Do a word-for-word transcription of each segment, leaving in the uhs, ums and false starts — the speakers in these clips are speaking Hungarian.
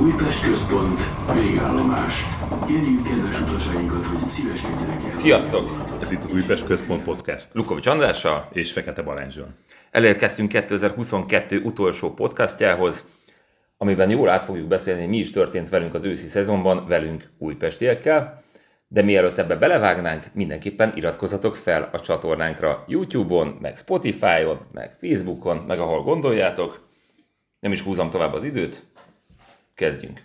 Újpest központ, végállomás. Kérjük kedves utasainkat, hogy szíveskedjenek el. Sziasztok! Ez itt az Újpest Központ Podcast. Lukács Andrással és Fekete Balázsral. Elérkeztünk kétezer-huszonkettő utolsó podcastjához, amiben jól át fogjuk beszélni, mi is történt velünk az őszi szezonban, velünk újpestiekkel. De mielőtt ebbe belevágnánk, mindenképpen iratkozzatok fel a csatornánkra YouTube-on, meg Spotify-on, meg Facebookon, meg ahol gondoljátok. Nem is húzom tovább az időt. Kezdjünk.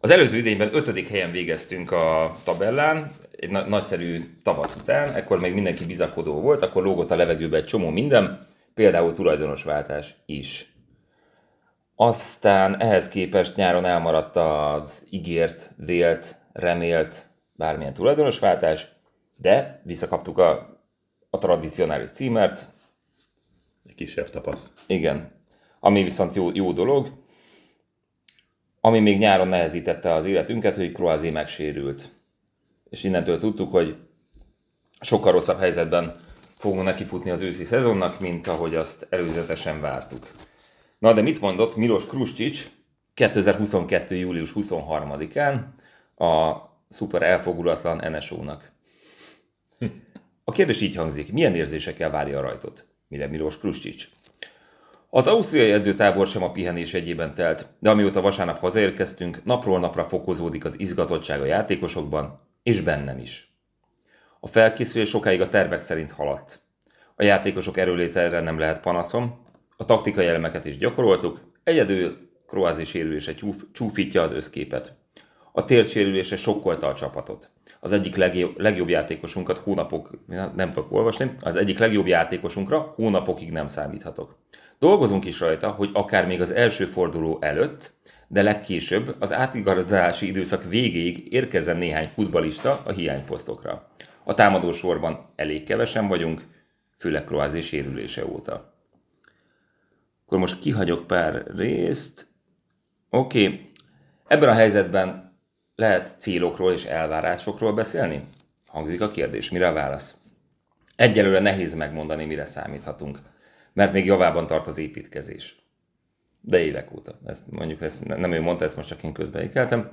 Az előző idényben ötödik helyen végeztünk a tabellán, egy na- nagyszerű tavasz után, ekkor még mindenki bizakodó volt, akkor lógott a levegőbe egy csomó minden, például tulajdonosváltás is. Aztán ehhez képest nyáron elmaradt az ígért, vélt, remélt bármilyen tulajdonosváltás, de visszakaptuk a, a tradicionális címert. Egy kisebb tapasz. Igen, ami viszont jó, jó dolog. Ami még nyáron nehezítette az életünket, hogy Kroácia megsérült. És innentől tudtuk, hogy sokkal rosszabb helyzetben fogunk nekifutni az őszi szezonnak, mint ahogy azt előzetesen vártuk. Na de mit mondott Miloš Kruščić kétezer-huszonkettő. július huszonharmadikán a szuper elfogulatlan en es o-nak? A kérdés így hangzik, milyen érzésekkel várja a rajtot? Mire Miloš Kruščić? Az ausztriai edzőtábor sem a pihenés egyében telt, de amióta vasárnap hazaérkeztünk, napról napra fokozódik az izgatottság a játékosokban, és bennem is. A felkészülés sokáig a tervek szerint haladt. A játékosok erőlételre nem lehet panaszom, a taktikai elemeket is gyakoroltuk, egyedül Kroácia sérülése csúfítja az összképet. A tér sérülése sokkolta a csapatot. Az egyik legjobb, legjobb játékosunkat hónapok, nem tudok olvasni, az egyik legjobb játékosunkra hónapokig nem számíthatok. Dolgozunk is rajta, hogy akár még az első forduló előtt, de legkésőbb az átigazolási időszak végéig érkezzen néhány futballista a hiányposztokra. A támadósorban elég kevesen vagyunk, főleg Kroácia sérülése óta. Akkor most kihagyok pár részt. Oké, okay. Ebben a helyzetben lehet célokról és elvárásokról beszélni? Hangzik a kérdés, mire a válasz? Egyelőre nehéz megmondani, mire számíthatunk, mert még javában tart az építkezés. De évek óta. Ezt mondjuk ezt nem ő mondta, ezt most csak én közbeékeltem.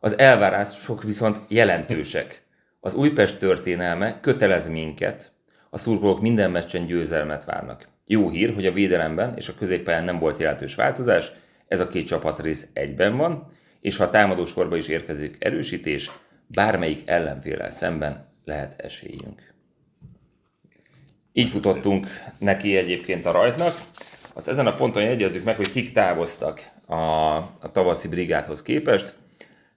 Az elvárások viszont jelentősek. Az Újpest történelme kötelez minket, a szurkolók minden meccsen győzelmet várnak. Jó hír, hogy a védelemben és a középpályán nem volt jelentős változás, ez a két csapatrész egyben van, és ha a támadósorba is érkezik erősítés, bármelyik ellenféllel szemben lehet esélyünk. Így futottunk neki egyébként a rajtnak. Azt ezen a ponton jegyezzük meg, hogy kik távoztak a, a tavaszi brigádhoz képest.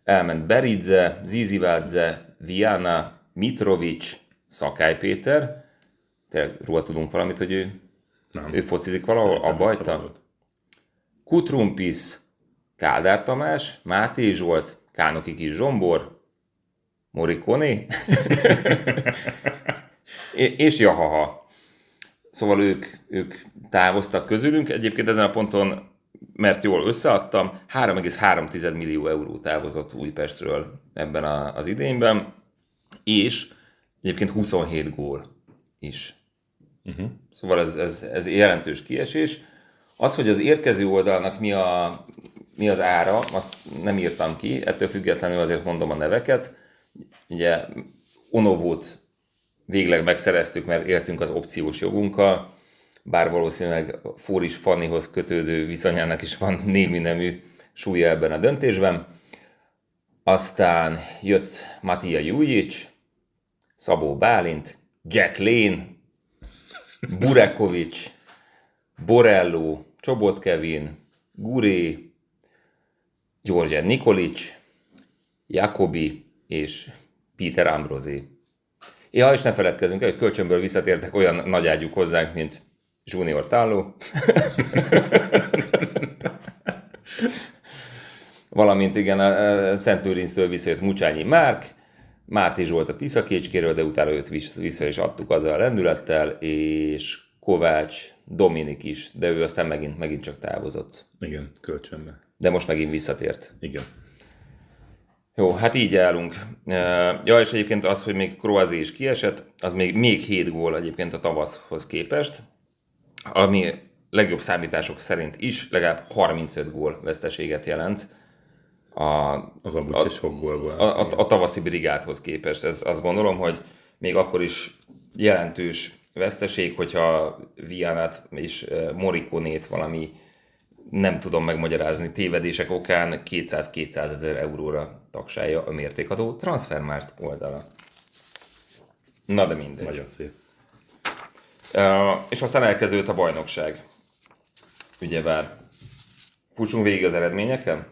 Elment Beridze, Zizivádze, Viana, Mitrović, Szakály Péter. Tényleg róla tudunk valamit, hogy ő, ő focizik valahol, abba hagyta. Kutrumpis, Kádár Tamás, Máté Zsolt, Kánoki Kis Zsombor, Morikone és Jahaha. Szóval ők, ők távoztak közülünk. Egyébként ezen a ponton, mert jól összeadtam, három egész három millió euró távozott Újpestről ebben a, az idényben, és egyébként huszonhét gól is. Uh-huh. Szóval ez, ez, ez jelentős kiesés. Az, hogy az érkező oldalnak mi, a, mi az ára, azt nem írtam ki, ettől függetlenül azért mondom a neveket. Ugye Onovót végleg megszereztük, mert éltünk az opciós jogunkkal, bár valószínűleg Fóris Fannihoz kötődő viszonyának is van némi nemű súlya ebben a döntésben. Aztán jött Matija Jujić, Szabó Bálint, Jack Lane, Burekovič, Borrello, Csobot Kevin, Gouri, Đorđe Nikolić, Ejakobi és Peter Ambrose. Ja, és ne feledkezzünk el, hogy kölcsönből visszatértek olyan nagy ágyúk hozzánk, mint Junior Tallo, valamint igen, a Szent Lőrinctől visszajött Mucsányi Márk, Máté Zsolt a Tiszakécskéről, de utána őt vissza is adtuk azzal a lendülettel, és Kovács Dominik is, de ő aztán megint, megint csak távozott. Igen, kölcsönbe. De most megint visszatért. Igen. Jó, hát így állunk. Ja, és egyébként az, hogy még Kroácia is kiesett, az még, még hét gól egyébként a tavaszhoz képest, ami legjobb számítások szerint is legalább harmincöt gól veszteséget jelent a, az a, a, a, a tavaszi brigádhoz képest. Ez, azt gondolom, hogy még akkor is jelentős veszteség, hogyha Vianát és Morikonét valami, nem tudom megmagyarázni, tévedések okán kétszáz-kétszázezer euróra taksálja a mértékadó Transfermarkt oldala. Na de mindegy. Nagyon szép. Uh, és aztán elkezdődött a bajnokság. Ugyebár. Fussunk végig az eredményeken?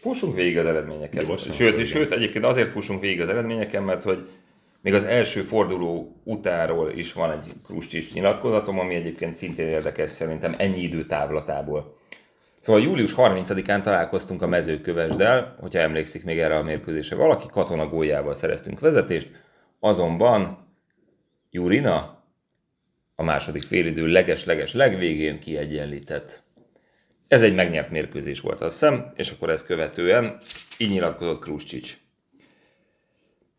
Fussunk végig az eredményeken. Jó, sőt, sőt, egyébként azért fussunk végig az eredményeken, mert hogy még az első forduló utáról is van egy Kruščić nyilatkozatom, ami egyébként szintén érdekes szerintem ennyi időtávlatából. Szóval július harmincadikán találkoztunk a Mezőkövesddel, hogyha emlékszik még erre a mérkőzésre valaki, Katona góljával szereztünk vezetést, azonban Jurina a második félidő leges-leges legvégén kiegyenlített. Ez egy megnyert mérkőzés volt, azt hiszem, és akkor ezt követően így nyilatkozott Kruščić.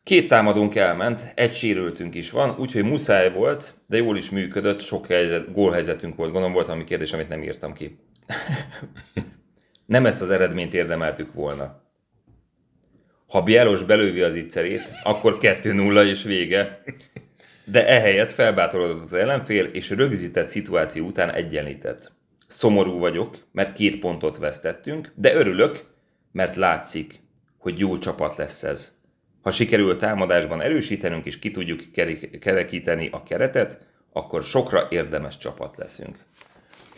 Két támadónk elment, egy sérültünk is van, úgyhogy muszáj volt, de jól is működött, sok helyzet, gólhelyzetünk volt. Gondolom volt valami kérdés, amit nem írtam ki. Nem ezt az eredményt érdemeltük volna. Ha Bjeloš belővi az iccerét, akkor kettő nulla és vége. De ehelyett felbátorodott az ellenfél, és rögzített szituáció után egyenlített. Szomorú vagyok, mert két pontot vesztettünk, de örülök, mert látszik, hogy jó csapat lesz ez. Ha sikerül támadásban erősítenünk és ki tudjuk kerekíteni a keretet, akkor sokra érdemes csapat leszünk.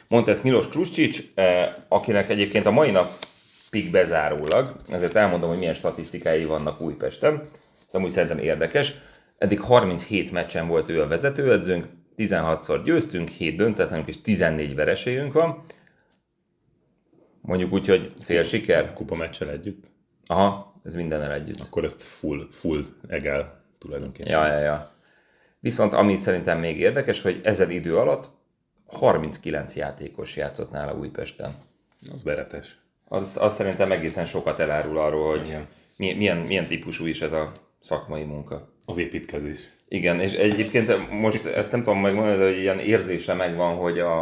Mondta ezt Miloš Kruščić, akinek egyébként a mai napig bezárólag, ezért elmondom, hogy milyen statisztikái vannak Újpesten, ez úgy szerintem érdekes. Eddig harminchét meccsen volt ő a vezetőedzőnk, tizenhatszor győztünk, hét döntetlenünk és tizennégy vereségünk van. Mondjuk úgy, hogy fél siker. Kupa meccsel együtt. Aha, ez mindennel együtt. Akkor ezt full, full egál tulajdonképpen. Ja, ja, ja. Viszont ami szerintem még érdekes, hogy ezen idő alatt harminckilenc játékos játszott nála Újpesten. Az beretes. Az, az szerintem egészen sokat elárul arról, hogy milyen, milyen, milyen típusú is ez a szakmai munka. Az építkezés. Igen, és egyébként most ezt nem tudom megmondani, de hogy ilyen érzése megvan, hogy a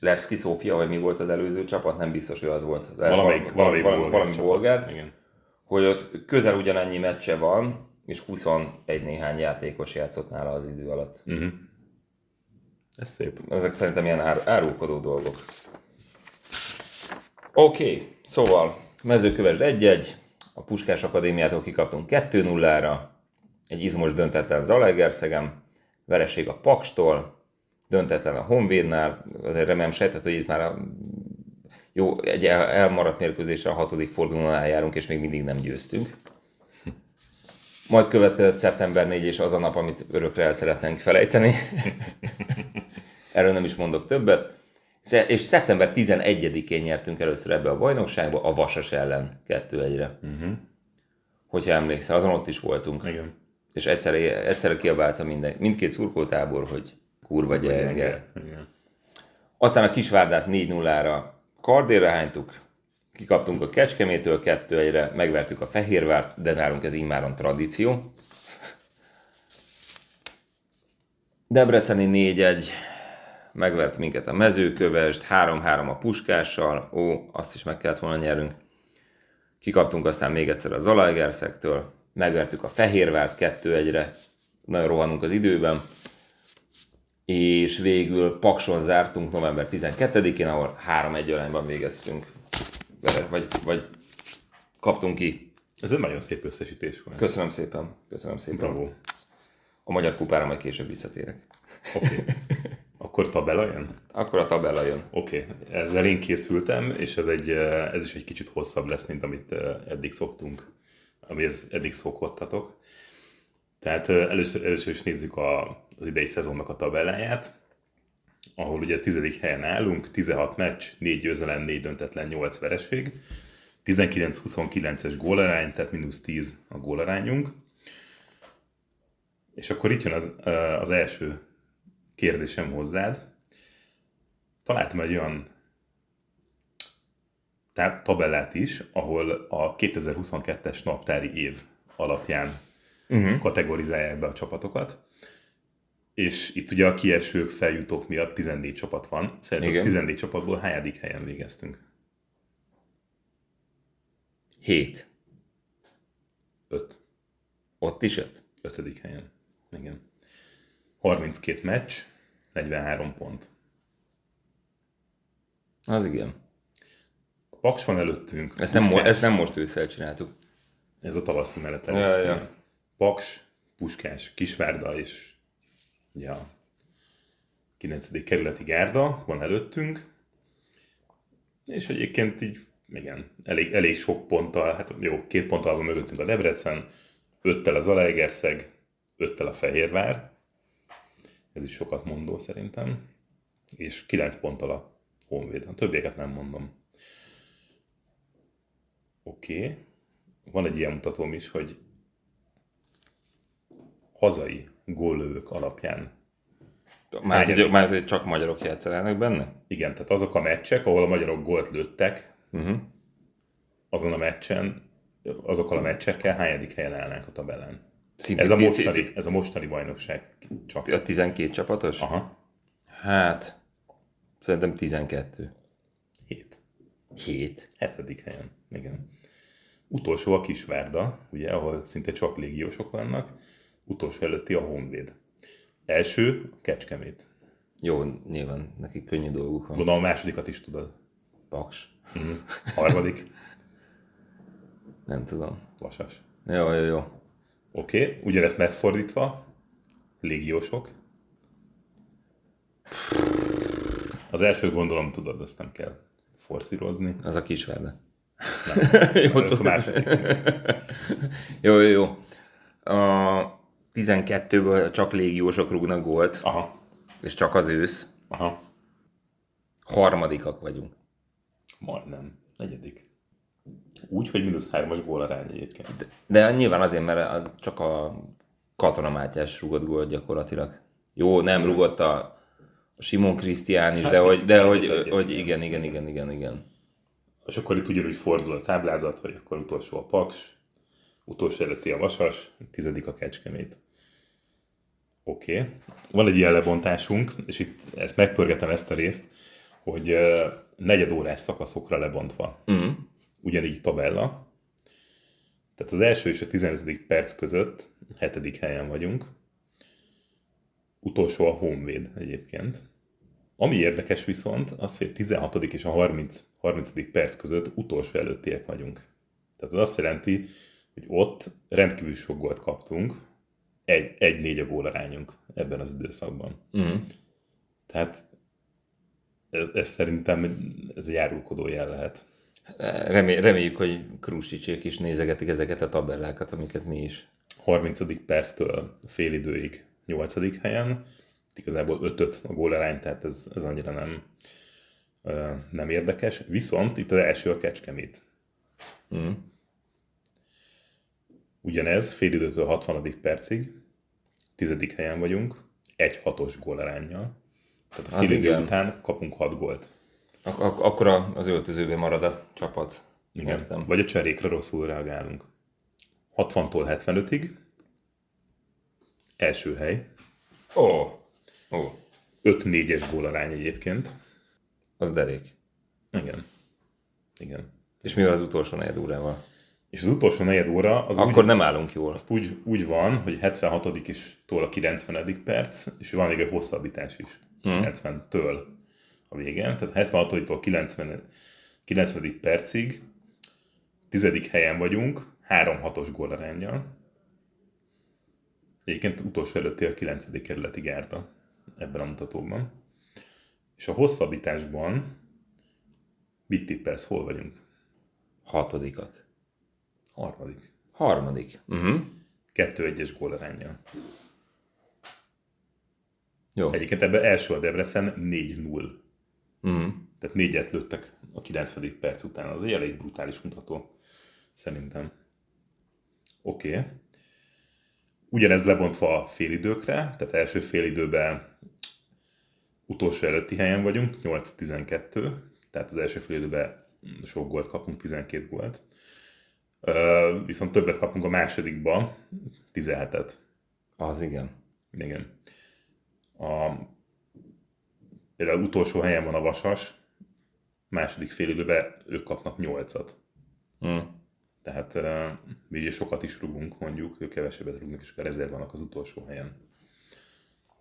Levski Szófia, vagy mi volt az előző csapat, nem biztos, hogy az volt. Valamelyik, valami valami, valami bolgár. Igen. Hogy ott közel ugyanannyi meccse van, és huszonegy néhány játékos játszott nála az idő alatt. Uh-huh. Ez szép. Ezek szerintem ilyen ár, árulkodó dolgok. Oké, okay, szóval Mezőkövesd egy egy, a Puskás Akadémiától kikaptunk kettő nullára, egy izmos döntetlen Zalaegerszegen, vereség a Pakstól, döntetlen a Honvédnál, azért remélem sejtett, hogy itt már a jó, egy elmaradt mérkőzésre a hatodik fordulónál járunk, és még mindig nem győztünk. Majd következett szeptember negyedike, és az a nap, amit örökre el szeretnénk felejteni. Erről nem is mondok többet. És szeptember tizenegyedikén nyertünk először ebbe a bajnokságba, a Vasas ellen kettő egyre. Uh-huh. Hogyha emlékszel, azon ott is voltunk. Igen. És egyszerre, egyszerre kiabálta mindenki, mindkét szurkoltábor, hogy kurva gyenge. Aztán a Kisvárdát négy nullára Kardérre hánytuk, kikaptunk a Kecskemétől kettő egyre, megvertük a Fehérvárt, de nálunk ez immáron tradíció. Debreceni négy egy, megvert minket a Mezőkövesd, három három a Puskással, ó, azt is meg kellett volna nyerünk. Kikaptunk aztán még egyszer a Zalaegerszegtől, megvertük a Fehérvárt kettő egyre, nagyon rohanunk az időben, és végül Pakson zártunk november tizenkettedikén, ahol három egy arányban végeztünk, vagy, vagy kaptunk ki. Ez egy nagyon szép összesítés volt. Köszönöm szépen, köszönöm szépen. Bravo. A Magyar Kupára majd később visszatérek. Oké. Okay. Akkor tabella jön? Akkor a tabella jön. Oké, okay. Ezzel én készültem, és ez, egy, ez is egy kicsit hosszabb lesz, mint amit eddig szoktunk, amihez eddig szokottatok. Tehát először, először is nézzük a, az idei szezonnak a tabelláját, ahol ugye a tizedik helyen állunk, tizenhat meccs, négy győzelem, négy döntetlen, nyolc vereség, tizenkilenc huszonkilences gólarány, tehát mínusz tíz a gólarányunk. És akkor itt jön az, az első kérdésem hozzád. Találtam egy olyan tabellát is, ahol a kétezer-huszonkettes naptári év alapján uh-huh. kategorizálják be a csapatokat. És itt ugye a kiesők, feljutók miatt tizennégy csapat van. Szerintem tizennégy csapatból hányadik helyen végeztünk? hét. öt. Ott is öt? ötödik helyen. Igen. harminckét meccs, negyvenhárom pont. Az igen. A Paks van előttünk. Ezt nem, mo- ezt nem most ősszel csináltuk. Ez a tavaszi mellett elég. Ja, ja. Paks, Puskás, Kisvárda és ugye a kilencedik kerületi gárda van előttünk. És egyébként így, igen, elég, elég sok ponttal, hát jó, két ponttal van mögöttünk a Debrecen, öttel a Zalaegerszeg, öttel a Fehérvár. Ez is sokat mondó szerintem. És kilenc ponttal a Honvéd. A többieket nem mondom. Oké. Okay. Van egy ilyen mutatóm is, hogy hazai góllövők alapján. Már, magyar... már, hogy csak magyarok játszanának benne? Igen, tehát azok a meccsek, ahol a magyarok gólt lőttek, uh-huh. azon a meccsen, azokkal a meccsekkel hányadik helyen állnánk a tabellán. Ez a, mostani, ez a mostani bajnokság csak. A tizenkét csapatos? Aha. Hát, szerintem tizenkettő. hét. hét? hetedik helyen, igen. Utolsó a Kisvárda, ugye, ahol szinte csak légiósok vannak, utolsó előtti a Honvéd. Első a Kecskemét. Jó, nyilván, nekik könnyű dolguk van. Gondolom a másodikat is tudod. Paks. Mm. Harmadik. Nem tudom. Vasas. Jó, jó, jó. Oké, okay. Ugyanezt megfordítva, légiósok. Az első gondolom tudod, azt nem kell forszírozni. Az a Kisvárda. Nem, jó, a második. Jó, jó, jó. A tizenkettőből csak légiósok rúgnak gólt, aha. és csak az ősz. Aha. Harmadikak vagyunk. Majdnem. Negyedik. Úgy, hogy mindössze hármas gólarány egyébként. De, de nyilván azért, mert csak a Katona Mátyás rúgott gólt gyakorlatilag. Jó, nem rúgott a Simon Christian is, hát, de, hogy, de hogy, hogy, hogy igen, igen, igen, igen, igen. És akkor itt ugyanúgy fordul a táblázat, hogy akkor utolsó a Paks, utolsó előtti a Vasas, tizedik a Kecskemét. Oké. Okay. Van egy ilyen lebontásunk, és itt ezt megpörgetem ezt a részt, hogy uh, negyedórás szakaszokra lebontva. Uh-huh. Ugyanígy tabella. Tehát az első és a tizenötödik perc között hetedik helyen vagyunk. Utolsó a Honvéd egyébként. Ami érdekes viszont, az, hogy a tizenhatodik és a harmincadik perc között utolsó előttiek vagyunk. Tehát az azt jelenti, hogy ott rendkívül sok gólt kaptunk, egy-négy a gólarányunk ebben az időszakban. Uh-huh. Tehát ez, ez szerintem ez a járulkodó jel lehet. Remé- reméljük, hogy Kruščićék is nézegetik ezeket a tabellákat, amiket mi is. harmincadik perctől fél időig nyolcadik helyen, igazából öt-öt a gólarány, tehát ez, ez annyira nem, nem érdekes. Viszont itt az első a Kecskemét. Mm. Ugyanez, fél időtől hatvanadik percig, tizedik helyen vagyunk, egy-hatos gólaránnyal. Tehát a fél idő után kapunk hat gólt. Ak- ak- akkor az öltözőben marad a csapat. Igen. Értem. Vagy a cserékre rosszul reagálunk. hatvantól hetvenötig. Első hely. Ó! Oh. Oh. öt-négyes gólarány egyébként. Az derék. Igen. Igen. És mi van az utolsó negyed órával? És az utolsó negyed óra... Az akkor úgy, nem állunk jól. Azt úgy, úgy van, hogy hetvenhatodik tól a kilencvenedik perc, és van még egy hosszabbítás is. Hmm. kilencventől. A végén, tehát hetvenhattól kilencvenedik percig tizedik helyen vagyunk, három-hatos gólaránnyal. Egyébként utolsó előtti a kilencedik kerületi gárda ebben a mutatóban. És a hosszabbításban mit tippelsz, hol vagyunk? Hatodikak. Harmadik. Harmadik. Uh-huh. kettő-egyes gólaránnyal. Jó. Egyébként ebben első a Debrecen négy-null. Mm. Tehát négyet lőttek a kilencvenedik perc után. Az egy elég brutális mutató, szerintem. Oké. Okay. Ugyanez lebontva a félidőkre, tehát első félidőben utolsó előtti helyen vagyunk, nyolc-tizenkettő. Tehát az első félidőben sok gólt kapunk, tizenkét gólt. Viszont többet kapunk a másodikban, tizenhetet. Az igen. Igen. A, például utolsó helyen van a Vasas, második fél időben ők kapnak nyolcat. Mm. Tehát mi ugye sokat is rúgunk, mondjuk, ők kevesebbet rúgnak, és akár ezért vannak az utolsó helyen.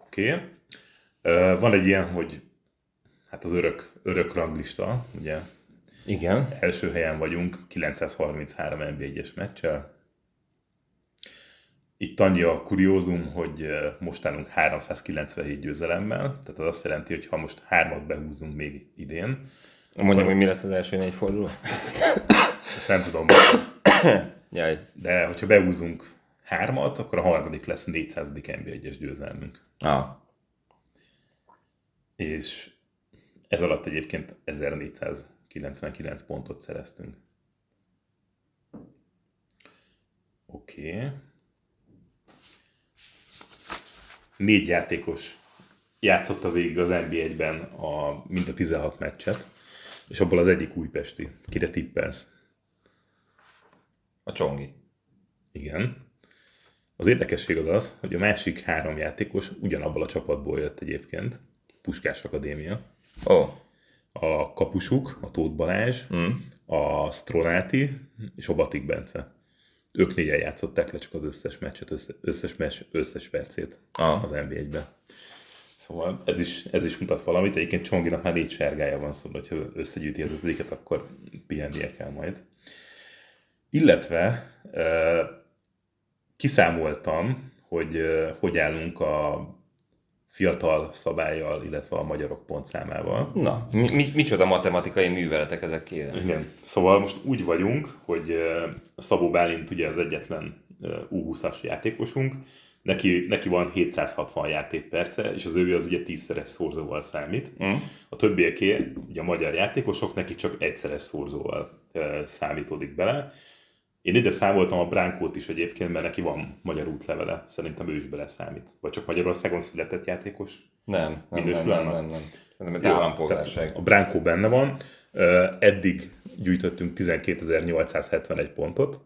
Oké. Okay. Van egy ilyen, hogy hát az örök, örök ranglista, ugye? Igen. Első helyen vagyunk, kilencszázharminchárom en bé egyes meccsel. Itt annyi a kuriózum, hogy most állunk háromszázkilencvenhét győzelemmel, tehát az azt jelenti, hogy ha most hármat behúzunk még idén. Mondjam, akkor... hogy mi lesz az első négy forduló? Ezt nem tudom. Jaj. De hogyha behúzunk hármat, akkor a harmadik lesz négyszázadik en bé egyes győzelmünk. Ah. És ez alatt egyébként ezernégyszázkilencvenkilenc pontot szereztünk. Oké. Okay. Négy játékos játszotta végig az en bé egyben a, mind a tizenhat meccset, és abból az egyik újpesti. Kire tippelsz? A Csongi. Igen. Az érdekesség az az, hogy a másik három játékos ugyanabból a csapatból jött egyébként. Puskás Akadémia. Oh. A kapusuk, a Tóth Balázs, mm. a Stronáti és a Batik Bence. Ők négyen játszották le csak az összes meccset, össze, összes meccs, összes percét ah. az en bé egyben. Szóval ez is, ez is mutat valamit. Egyébként Csonginak már négy sárgája van, szóval ha összegyűjti az ötödiket, akkor pihennie kell majd. Illetve eh, kiszámoltam, hogy eh, hogy állunk a fiatal szabállyal, illetve a magyarok pontszámával. Na, mi, mi, micsoda matematikai műveletek ezek, kérem. Igen. Szóval most úgy vagyunk, hogy eh, Szabó Bálint ugye az egyetlen eh, u húszas játékosunk, neki, neki van hétszázhatvan játékperce, és az ő az ugye tízszeres szorzóval számít. Mm. A többieké, ugye a magyar játékosok, neki csak egyszeres szorzóval eh, számítódik bele. Én ide számoltam a Bránkót is egyébként, mert neki van magyar útlevele. Szerintem ő is beleszámít. Vagy csak Magyarországon született játékos? Nem, nem, nem, nem, nem, nem. Szerintem egy állampolgárság. A Branko benne van. Eddig gyűjtöttünk tizenkétezer-nyolcszázhetvenegy pontot.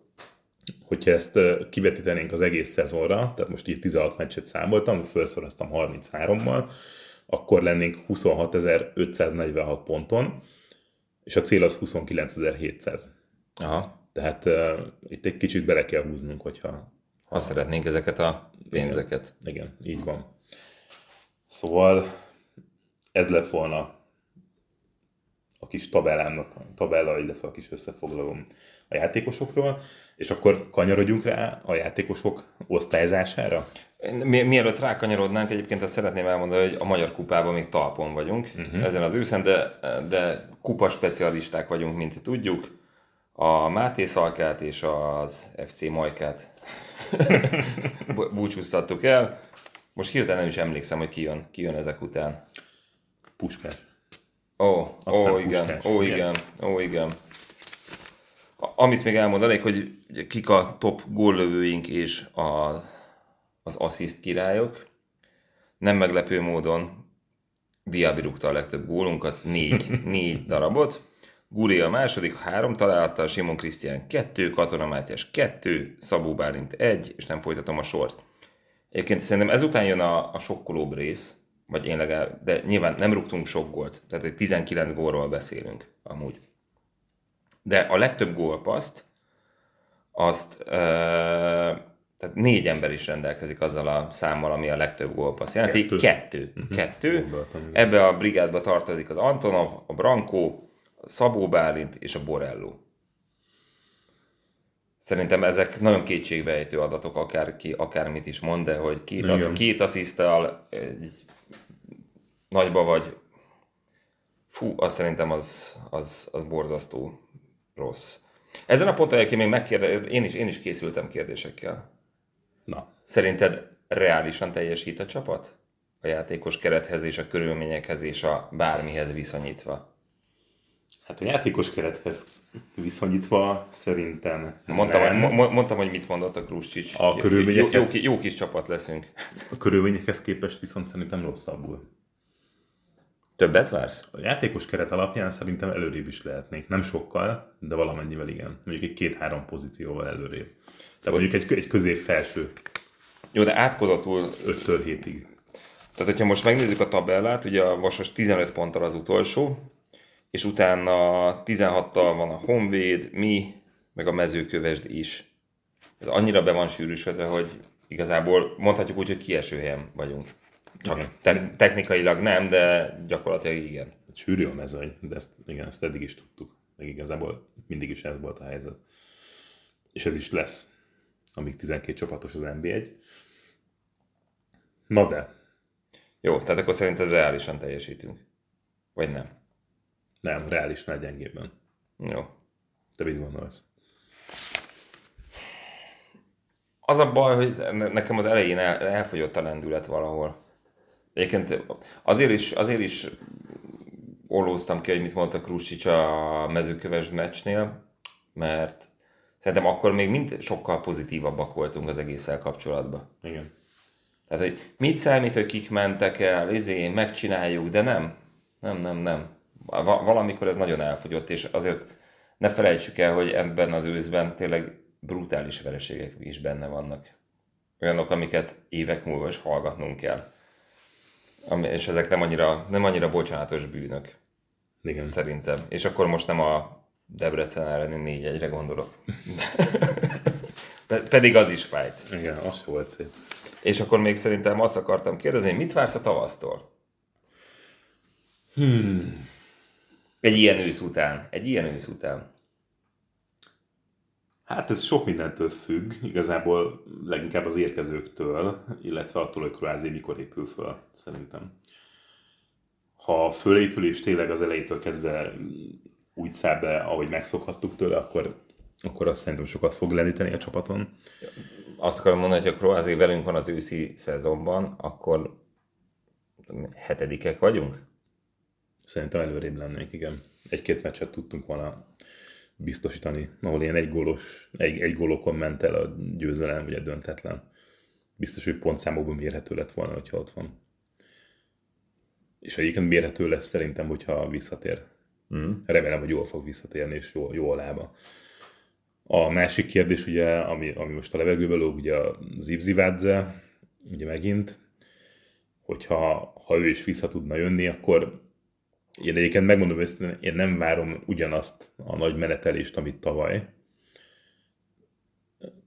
Hogyha ezt kivetítenénk az egész szezonra, tehát most így tizenhat meccset számoltam, felszoroztam harminchárom-mal, akkor lennénk huszonhatezer-ötszáznegyvenhat ponton, és a cél az huszonkilencezer-hétszáz. Aha. Tehát uh, itt egy kicsit bele kell húznunk, hogyha... Ha, ha szeretnénk ezeket a pénzeket. Igen, igen, így van. Szóval ez lett volna a kis tabellámnak, tabella, illetve a kis összefoglalom a játékosokról, és akkor kanyarodjunk rá a játékosok osztályzására. Mi, mielőtt rákanyarodnánk, egyébként azt szeretném elmondani, hogy a Magyar Kupában még talpon vagyunk, uh-huh. ezen az őszen, de, de kupa specialisták vagyunk, mint tudjuk. A Máté Szalkát és az ef cé Majkát búcsúztattuk el. Most hirtelen nem is emlékszem, hogy ki jön, ki jön ezek után. Puskás. Ó, oh, oh, igen, Puskás. Ó, igen, ó, igen. Amit még elmondanék, hogy kik a top góllövőink és a, az assziszt királyok. Nem meglepő módon Diabirukta a legtöbb gólunkat, négy, négy darabot. Gouri a második, három találattal, Simon Christian kettő, Katona Mátyás kettő, Szabó Bálint egy, és nem folytatom a sort. Egyébként szerintem ezután jön a, a sokkolóbb rész, vagy én legalább, de nyilván nem rúgtunk sok gólt, tehát egy tizenkilenc gólról beszélünk amúgy. De a legtöbb gólpaszt, azt, e, tehát négy ember is rendelkezik azzal a számmal, ami a legtöbb gólpaszt jelenti. Kettő. Kettő. Uh-huh. Kettő. Ebbe a brigádba tartozik az Antonov, a Branko, Szabó Bálint és a Borrello. Szerintem ezek nagyon kétségbejtő adatok, akárki, akármit is mond, de hogy két, az, két asszisztál, egy nagyba vagy, fú, azt szerintem az, az, az borzasztó rossz. Ezen a ponton egyébként még megkérdezem, én is, én is készültem kérdésekkel. Na. Szerinted reálisan teljesít a csapat? A játékos kerethez és a körülményekhez és a bármihez viszonyítva. Hát a játékos kerethez viszonyítva szerintem mondtam, mo- mondtam, hogy mit mondott a Kruščić. A körülményekhez... jó, jó, jó kis csapat leszünk. A körülményekhez képest viszont szerintem rosszabbul. Többet vársz? A játékos keret alapján szerintem előrébb is lehetnénk. Nem sokkal, de valamennyivel igen. Mondjuk egy két-három pozícióval előrébb. Tehát mondjuk egy, egy közép-felső. Jó, de átkozottul... öttől hétig. Tehát, hogyha most megnézzük a tabellát, ugye a Vasas tizenöt ponttal az utolsó, és utána tizenhattal van a Honvéd, mi, meg a Mezőkövesd is. Ez annyira be van sűrűsödve, hogy igazából mondhatjuk úgy, hogy kieső helyen vagyunk. Csak te- technikailag nem, de gyakorlatilag igen. Sűrű a mezőny, de ezt, igen, ezt eddig is tudtuk. Meg igazából mindig is ez volt a helyzet. És ez is lesz, amíg tizenkét csapatos az en bé egy. Na de. Jó, tehát akkor szerinted reálisan teljesítünk? Vagy nem? Nem, reálisan gyengébben. Jó. Te mit gondolsz? Az a baj, hogy nekem az elején el, elfogyott a lendület valahol. Egyébként azért is, azért is orlóztam ki, hogy mit mondta Kruščić a Mezőkövesd meccsnél, mert szerintem akkor még mind sokkal pozitívabbak voltunk az egésszel kapcsolatban. Igen. Tehát, hogy mit számít, hogy kik mentek el, izé, megcsináljuk, de nem. Nem, nem, nem. Valamikor ez nagyon elfogyott, és azért ne felejtsük el, hogy ebben az őszben tényleg brutális vereségek is benne vannak. Olyanok, amiket évek múlva is hallgatnunk kell. És ezek nem annyira, nem annyira bocsánatos bűnök. Igen. Szerintem. És akkor most nem a Debrecen elleni négy egyre gondolok. Pedig az is fájt. Igen, az volt szép. És akkor még szerintem azt akartam kérdezni, mit vársz a tavasztól? Hmm. Egy ilyen ősz után. Egy ilyen ősz után. Hát ez sok mindentől függ, igazából leginkább az érkezőktől, illetve attól, hogy Kroácia mikor épül föl, szerintem. Ha a fölépülés tényleg az elejétől kezdve úgy száll be, ahogy megszokhattuk tőle, akkor, akkor azt szerintem sokat fog lendíteni a csapaton. Azt akarom mondani, hogy ha Kroácia velünk van az őszi szezonban, akkor hetedikek vagyunk? Szerintem előrébb lennénk, igen. Egy-két meccset tudtunk volna biztosítani, ahol ilyen egy gólos, egy, egy gólokon ment el a győzelem, vagy a döntetlen. Biztos, hogy pontszámokban mérhető lett volna, hogyha ott van. És egyébként mérhető lesz szerintem, hogyha visszatér. Mm. Remélem, hogy jól fog visszatérni, és jó, jó a lába. A másik kérdés, ugye, ami, ami most a levegőben lóg, ugye a Zizivádze, ugye megint, hogyha ha ő is vissza tudna jönni, akkor én egyébként megmondom őszintén, én nem várom ugyanazt a nagy menetelést, amit tavaly.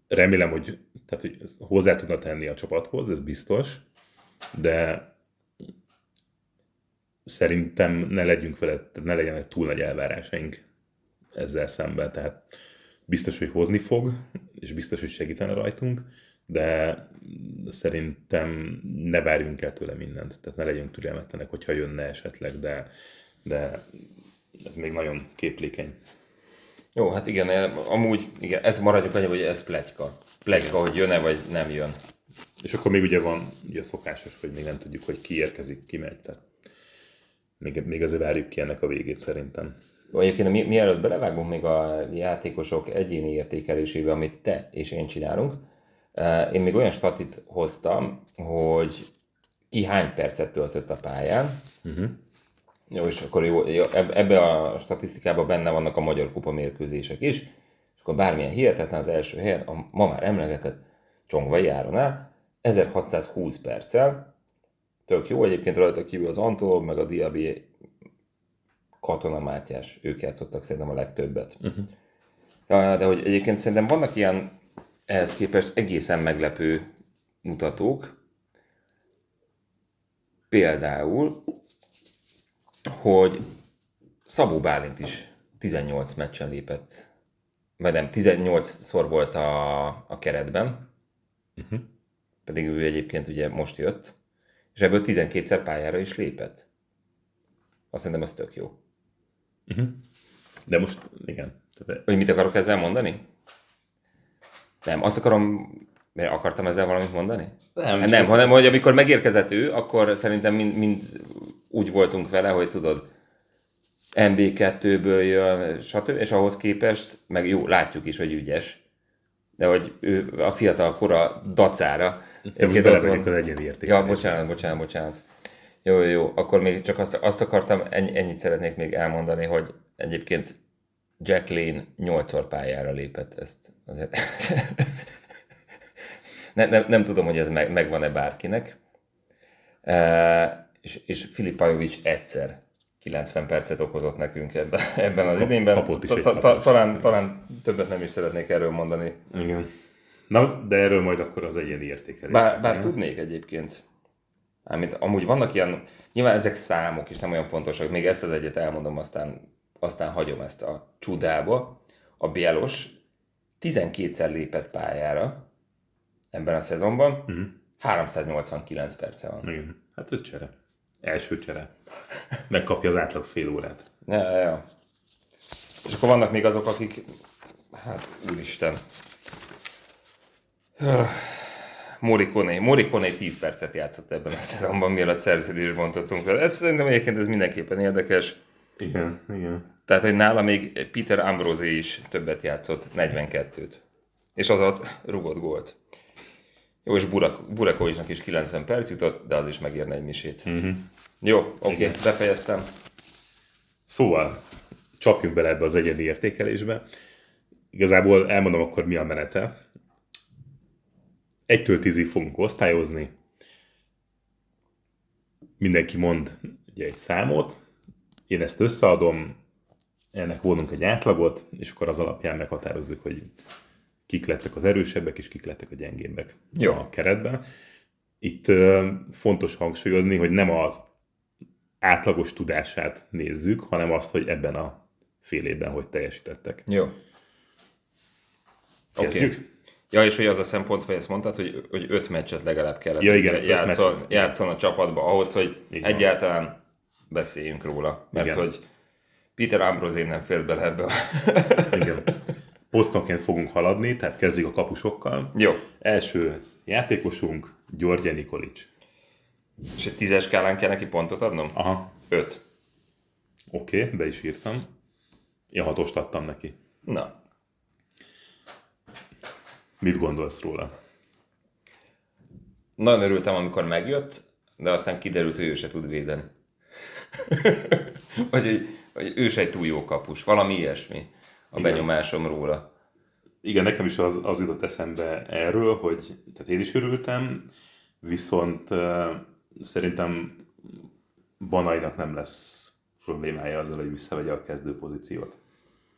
Remélem, hogy, tehát, hogy hozzá tudna tenni a csapathoz, ez biztos, de szerintem ne legyünk vele, ne legyenek túl nagy elvárásaink ezzel szemben. Tehát biztos, hogy hozni fog, és biztos, hogy segítene rajtunk, de szerintem ne várjunk el tőle mindent. Tehát ne legyünk türelmetlenek, hogyha jönne esetleg, de, de ez még nagyon képlékeny. Jó, hát igen, amúgy igen, ez maradjuk annyi, hogy ez pletyka. Pletyka, hogy jön-e, vagy nem jön. És akkor még ugye van ugye szokásos, hogy még nem tudjuk, hogy ki érkezik, ki megy. Tehát még, még azért várjuk ki ennek a végét szerintem. Egyébként mi, mielőtt belevágunk még a játékosok egyéni értékelésébe, amit te és én csinálunk, én még olyan statit hoztam, hogy ki hány percet töltött a pályán. Uh-huh. Jó, és akkor jó, ebbe a statisztikában benne vannak a Magyar Kupa mérkőzések is, és akkor bármilyen hihetetlen az első helyen, a ma már emlegetett Csongvai Áronnál, ezerhatszázhúsz perccel, tök jó, egyébként rajta kívül az Antonov, meg a Diabi, Katona Mátyás, ők játszottak szerintem a legtöbbet. Uh-huh. Ja, de hogy egyébként szerintem vannak ilyen ehhez képest egészen meglepő mutatók, például, hogy Szabó Bálint is tizennyolc meccsen lépett, vagy nem, tizennyolcszor volt a, a keretben, uh-huh. pedig ő egyébként ugye most jött, és ebből tizenkétszer pályára is lépett. Azt szerintem az tök jó. Uh-huh. De most, igen. Hogy mit akarok ezzel mondani? Nem, azt akarom, mert akartam ezzel valamit mondani? Nem, hát nem hanem, hogy amikor megérkezett ő, akkor szerintem mind, mind úgy voltunk vele, hogy tudod, en bé kettőből jön, stb. És ahhoz képest, meg jó, látjuk is, hogy ügyes, de hogy ő a fiatal kora dacára. Te most belemegyünk az egyéni értékben. Ja, bocsánat, bocsánat, bocsánat. Jó, jó, jó, akkor még csak azt, azt akartam, ennyi, ennyit szeretnék még elmondani, hogy egyébként Jack Lane nyolcszor pályára lépett, ezt azért ne, nem, nem tudom, hogy ez meg, megvan-e bárkinek, e, és, és Filipajovics egyszer. kilencven percet okozott nekünk ebben, ebben az idényben. Talán többet nem is szeretnék erről mondani. Igen. Na, de erről majd akkor az egyéni értékelés. Bár, bár tudnék egyébként. Amit, amúgy vannak ilyen, nyilván ezek számok és nem olyan fontosak, még ezt az egyet elmondom, aztán, aztán hagyom ezt a csudába. A Bjeloš tizenkétszer lépett pályára ebben a szezonban, uh-huh. háromszáznyolcvankilenc perce van. Uh-huh. Hát öt csere. Első csere. Megkapja az átlag fél órát. Ja, ja, ja. És akkor vannak még azok, akik, hát úristen, Morikone. Morikone tíz percet játszott ebben a szezonban, mielőtt szerződést bontottunk vele. Ez szerintem egyébként ez mindenképpen érdekes. Igen, igen. Tehát, hogy nála még Peter Ambrose is többet játszott, negyvenkettőt. És azat rugott gólt. Jó, és Burekovičnak is kilencven perc jutott, de az is megérne egy misét. Uh-huh. Jó, oké, okay, befejeztem. Szóval, csapjunk bele ebbe az egyedi értékelésbe. Igazából elmondom akkor, mi a menete. Egytől tízig fogunk osztályozni. Mindenki mond ugye, egy számot, én ezt összeadom, ennek vonunk egy átlagot, és akkor az alapján meghatározzuk, hogy kik lettek az erősebbek, és kik lettek a gyengébbek jó. A keretben. Itt uh, fontos hangsúlyozni, hogy nem az átlagos tudását nézzük, hanem azt, hogy ebben a fél évben hogy teljesítettek. Jó. Kezdjük? Okay. Ja, és hogy az a szempont, hogy ezt mondtad, hogy, hogy öt meccset legalább kellett ja, igen, játszon, meccset. játszon a csapatba ahhoz, hogy igen. Egyáltalán beszéljünk róla. Mert igen. Hogy Peter Ambrose nem félt bele ebbe. Igen. Posztonként fogunk haladni, tehát kezdjük a kapusokkal. Jó. Első játékosunk Đorđe Nikolić. És egy tízes skálán kell neki pontot adnom? Aha. Öt. Oké, okay, be is írtam. Én hatost adtam neki. Na. Mit gondolsz róla? Nagyon örültem, amikor megjött, de aztán kiderült, hogy ő se tud védeni. Vagy ő se egy túl jó kapus. Valami ilyesmi a igen. Benyomásom róla. Igen, nekem is az, az jutott eszembe erről, hogy tehát én is örültem, viszont uh, szerintem Banainak nem lesz problémája azzal, hogy visszavegye a kezdő pozíciót.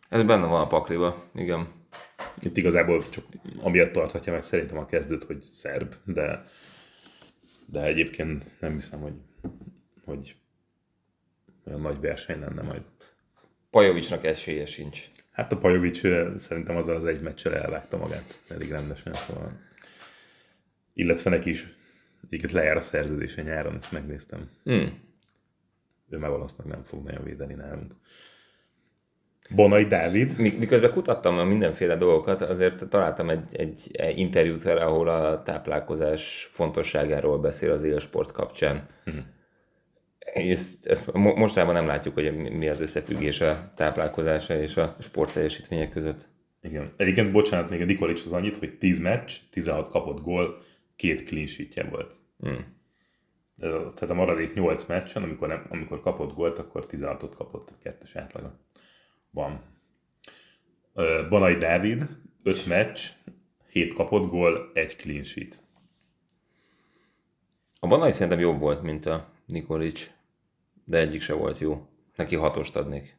Ez benne van a pakliba, igen. Itt igazából csak amiatt tarthatja meg szerintem a kezdőt, hogy szerb, de, de egyébként nem hiszem, hogy, hogy olyan nagy verseny lenne majd. Pajovićnak esélye sincs. Hát a Pajović szerintem azzal az egy meccsel elvágta magát elég rendesen, szóval. Illetve neki is egyébként lejár a szerződése nyáron, ezt megnéztem. Hmm. Ő már valószínűleg nem fog nagyon védeni nálunk. Bonai Dávid. Miközben kutattam a mindenféle dolgokat, azért találtam egy, egy interjút vele, ahol a táplálkozás fontosságáról beszél az élsport kapcsán. Mm. Ezt, ezt mostanában nem látjuk, hogy mi az összefüggés a táplálkozása és a sportteljesítmények között. Igen. Egyébként, bocsánat, még a Nikolić az annyit, hogy tíz meccs, tizenhat kapott gól, két clean sheetje volt. Mm. Tehát a maradék nyolc meccsen, amikor, nem, amikor kapott gólt, akkor tizenhatot kapott, a kettes átlaga. Van. Banai Dávid, öt meccs, hét kapott gól, egy clean sheet. A Banai szerintem jobb volt, mint a Nikolić, de egyik se volt jó. Neki hatost adnék.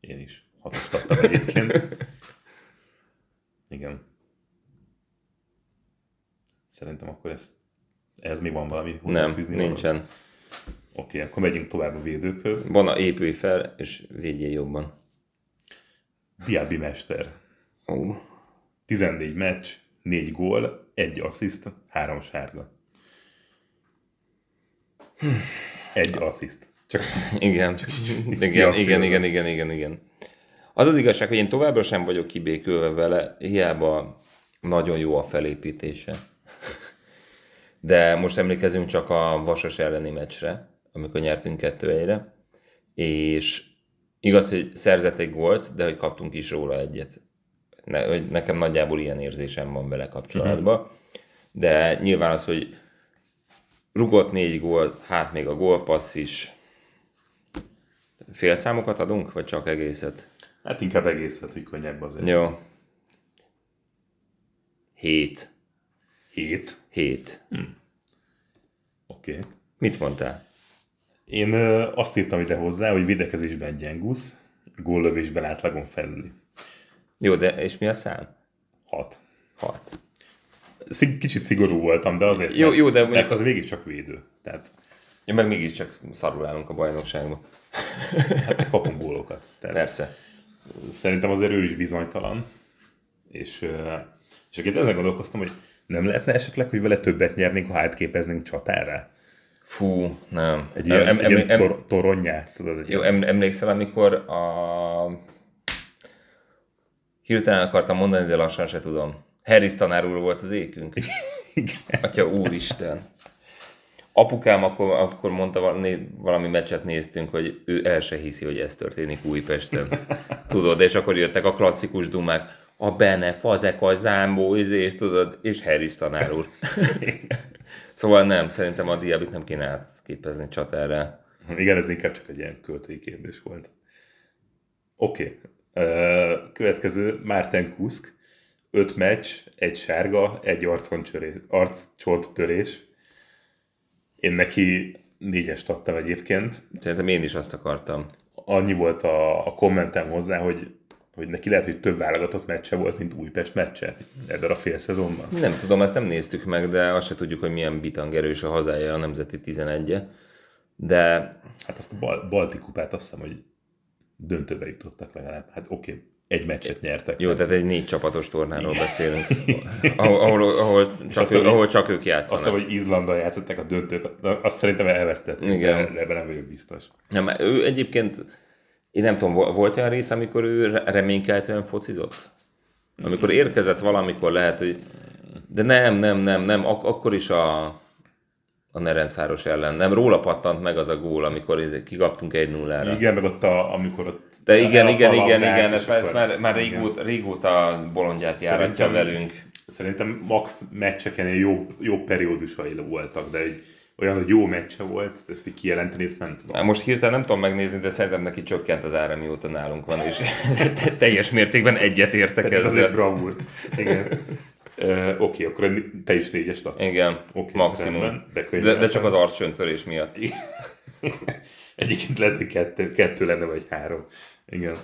Én is hatost adtam egyébként. Igen. Szerintem akkor ezt, ehhez még van valami hozzáfűzni? Nem, nincsen. Valami? Oké, okay, akkor megyünk tovább a védőkhöz. Bana, épülj fel, és védjél jobban. Diaby mester. Oh. tizennégy meccs, négy gól, egy assziszt, három sárga. Egy assziszt. Csak... Igen. Csak... igen, igen, igen, igen, igen, igen. Az az igazság, hogy én továbbra sem vagyok kibékülve vele, hiába nagyon jó a felépítése. De most emlékezünk csak a Vasas elleni meccsre, amikor nyertünk kettő egyre, és igaz, hogy szerzett egy gólt, de hogy kaptunk is róla egyet. Ne, hogy nekem nagyjából ilyen érzésem van vele kapcsolatban, uh-huh. De nyilván az, hogy rugott négy gólt, hát még a gólpassz is. Félszámokat adunk, vagy csak egészet? Hát inkább egészet, hogy könnyebb azért. Jó. Hét. Hét? Hét. Hm. Oké. Okay. Mit mondtál? Én azt írtam ide hozzá, hogy védekezésben gyengúsz, góllövésben átlagon felüli. Jó, de és mi a szám? Hat. Hat. Kicsit szigorú voltam, de azért jó, jó, de mert mondjuk... az végig csak védő. Tehát... Ja, meg mégiscsak szarul állunk a bajnokságban. Hát kapunk gólokat. Tehát persze. Szerintem azért ő is bizonytalan. És, és akit ezen gondolkoztam, hogy nem lehetne esetleg, hogy vele többet nyernénk, ha átképeznénk csatára? Fú, nem. Egy ilyen, em, em, ilyen em, tor- toronyát. Tudod, jó, em, emlékszel, amikor a... hirtelen akartam mondani, de lassan se tudom. Harris tanár úr volt az ékünk. Igen. Atya úristen. Apukám akkor, akkor mondta, valami, valami meccset néztünk, hogy ő el se hiszi, hogy ez történik Újpesten. Tudod, és akkor jöttek a klasszikus dumák. A Bene, Fazeka, Zámbó, izés, tudod, és Harris tanár úr. Szóval nem, szerintem a Diabit nem kéne átképezni csatára. Igen, ez inkább csak egy ilyen költői kérdés volt. Oké. Okay. Következő, Márten Kuszk. Öt meccs, egy sárga, egy arccsonttörés. Én neki négyest adtam egyébként. Szerintem én is azt akartam. Annyi volt a, a kommentem hozzá, hogy, hogy neki lehet, hogy több válogatott meccse volt, mint Újpest meccse ebben a fél szezonban. Nem tudom, ezt nem néztük meg, de azt se tudjuk, hogy milyen bitang erős a hazája a nemzeti tizenegye. De... Hát azt a Bal- Balti kupát azt hiszem, hogy döntőbe jutottak legalább. Hát oké. Okay. Egy meccset nyertek. Jó, tehát egy négy csapatos tornáról igen. beszélünk, ahol, ahol, ahol, csak aztán, ő, ahol csak ők játszanak. Aztán, hogy Izlandon játszották a döntők, azt szerintem elvesztettük, de ebben nem vagyok biztos. Nem, ő egyébként, én nem tudom, volt olyan rész, amikor ő reménykeltően focizott? Amikor érkezett valamikor lehet, hogy de nem, nem, nem, nem, Ak- akkor is a, a Nerencváros ellen. Nem, róla pattant meg az a gól, amikor kikaptunk egy nullára. Igen, meg ott a, amikor ott de igen, igen, igen, igen, ezt már, már, már régóta, régóta bolondját járatja velünk. Szerintem max meccseken jobb, jobb periódusai voltak, de egy, olyan, hogy jó meccse volt, ezt így kijelenteni, ezt nem tudom. Most hirtelen nem tudom megnézni, de szerintem neki csökkent az ára, mióta nálunk van, és teljes mértékben egyet értek ezzel. Ez egy bravúr. Igen. Uh, Oké, okay, akkor te is négyest adsz. Igen, okay, maximum. Rendben, de, de, de csak az arccsonttörés miatt. Egyébként lehet, hogy kettő, kettő lenne, vagy három. Igen.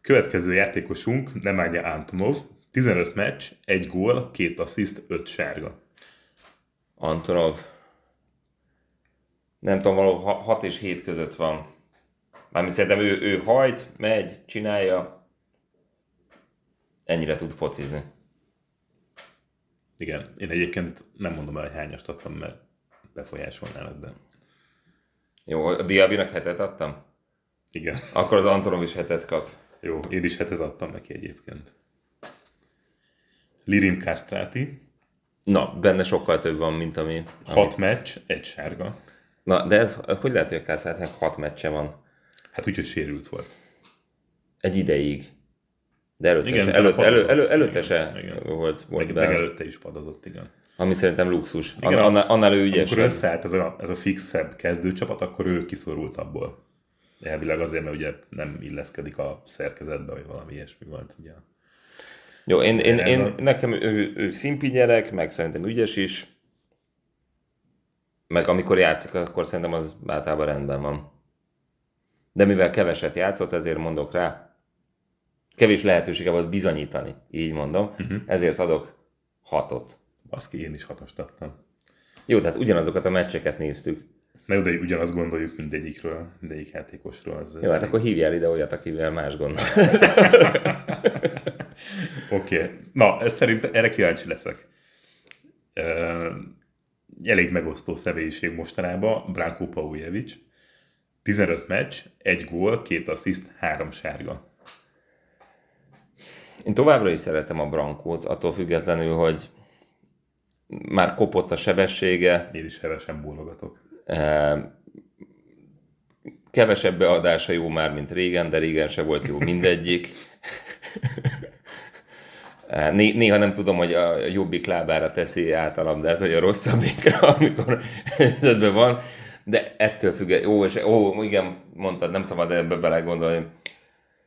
Következő játékosunk, Nemanja Antonov, tizenöt meccs, egy gól, két assziszt, öt sárga. Antonov. Nem tudom, valahol hat és hét között van. Mármint szerintem ő, ő hajt, megy, csinálja. Ennyire tud focizni. Igen, én egyébként nem mondom el, hogy hányast adtam, mert befolyásolnálak, de... Jó, a Diabinak hetet adtam? Igen. Akkor az Antonov is hetet kap. Jó, én is hetet adtam neki egyébként. Lirin Kastráti. Na, benne sokkal több van, mint ami... Hat amit... meccs, egy sárga. Na, de ez, hogy lehet, hogy a Kastrátinek hat meccse van? Hát úgy, hogy sérült volt. Egy ideig. De előtte igen, se, előtt, elő, elő, előtte se igen, volt, volt meg, benne. Meg előtte is padazott, igen. Ami szerintem luxus. Igen, annál, annál ő ügyes. Amikor összeállt ez a, ez a fixebb kezdőcsapat, akkor ő kiszorult abból. Elvileg azért, mert ugye nem illeszkedik a szerkezetbe, vagy valami ilyesmi volt. Ugye. Jó, én, én, én, én a... nekem ő, ő szimpi gyerek, meg szerintem ügyes is. Meg amikor játszik, akkor szerintem az általában rendben van. De mivel keveset játszott, ezért mondok rá, kevés lehetősége volt bizonyítani, így mondom, uh-huh. ezért adok hatot. Baszki, én is hatost adtam. Jó, tehát ugyanazokat a meccseket néztük. Na jó, de ugyanazt gondoljuk mindegyikről, mindegyik játékosról. Az jó, hát akkor hívjál ide olyat, akivel más gondol. Oké. Okay. Na, ez szerintem erre kíváncsi leszek. Elég megosztó személyiség mostanában, Branko Pavlović. tizenöt meccs, egy gól, két assziszt, három sárga. Én továbbra is szeretem a Brankót, attól függetlenül, hogy már kopott a sebessége. Én is hevesen bólogatok. Kevesebb beadása jó már, mint régen, de régen se volt jó mindegyik. Néha nem tudom, hogy a jobbik lábára teszi át a labdát, vagy a rosszabbikra, amikor helyzetben van. De ettől függetlenül, ó, és ó, igen, mondtad, nem szabad ebbe belegondolni.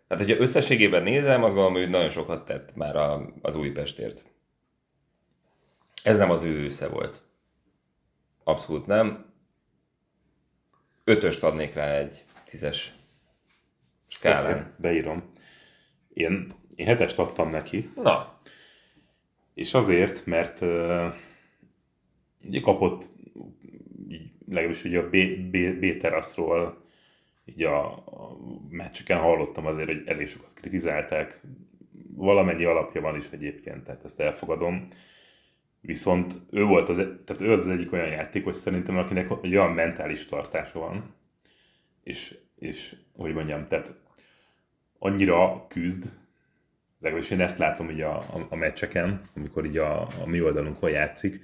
Tehát, hogyha összességében nézem, azt gondolom, hogy nagyon sokat tett már a, az Újpestért. Ez nem az ő ősze volt. Abszolút nem. ötöst adnék rá egy tízes skálán. Beírom. Én, én hetest adtam neki. Na. És azért, mert uh, kapott, így, legalábbis ugye a B-teraszról, így a, a meccseken hallottam azért, hogy elég sokat kritizálták. Valamennyi alapja van is egyébként, tehát ezt elfogadom. Viszont ő volt az, tehát ő az, az egyik olyan játékos szerintem, akinek egy olyan mentális tartása van, és, és hogy mondjam, tehát annyira küzd, legalábbis én ezt látom így a, a, a meccseken, amikor így a, a mi oldalunkon játszik,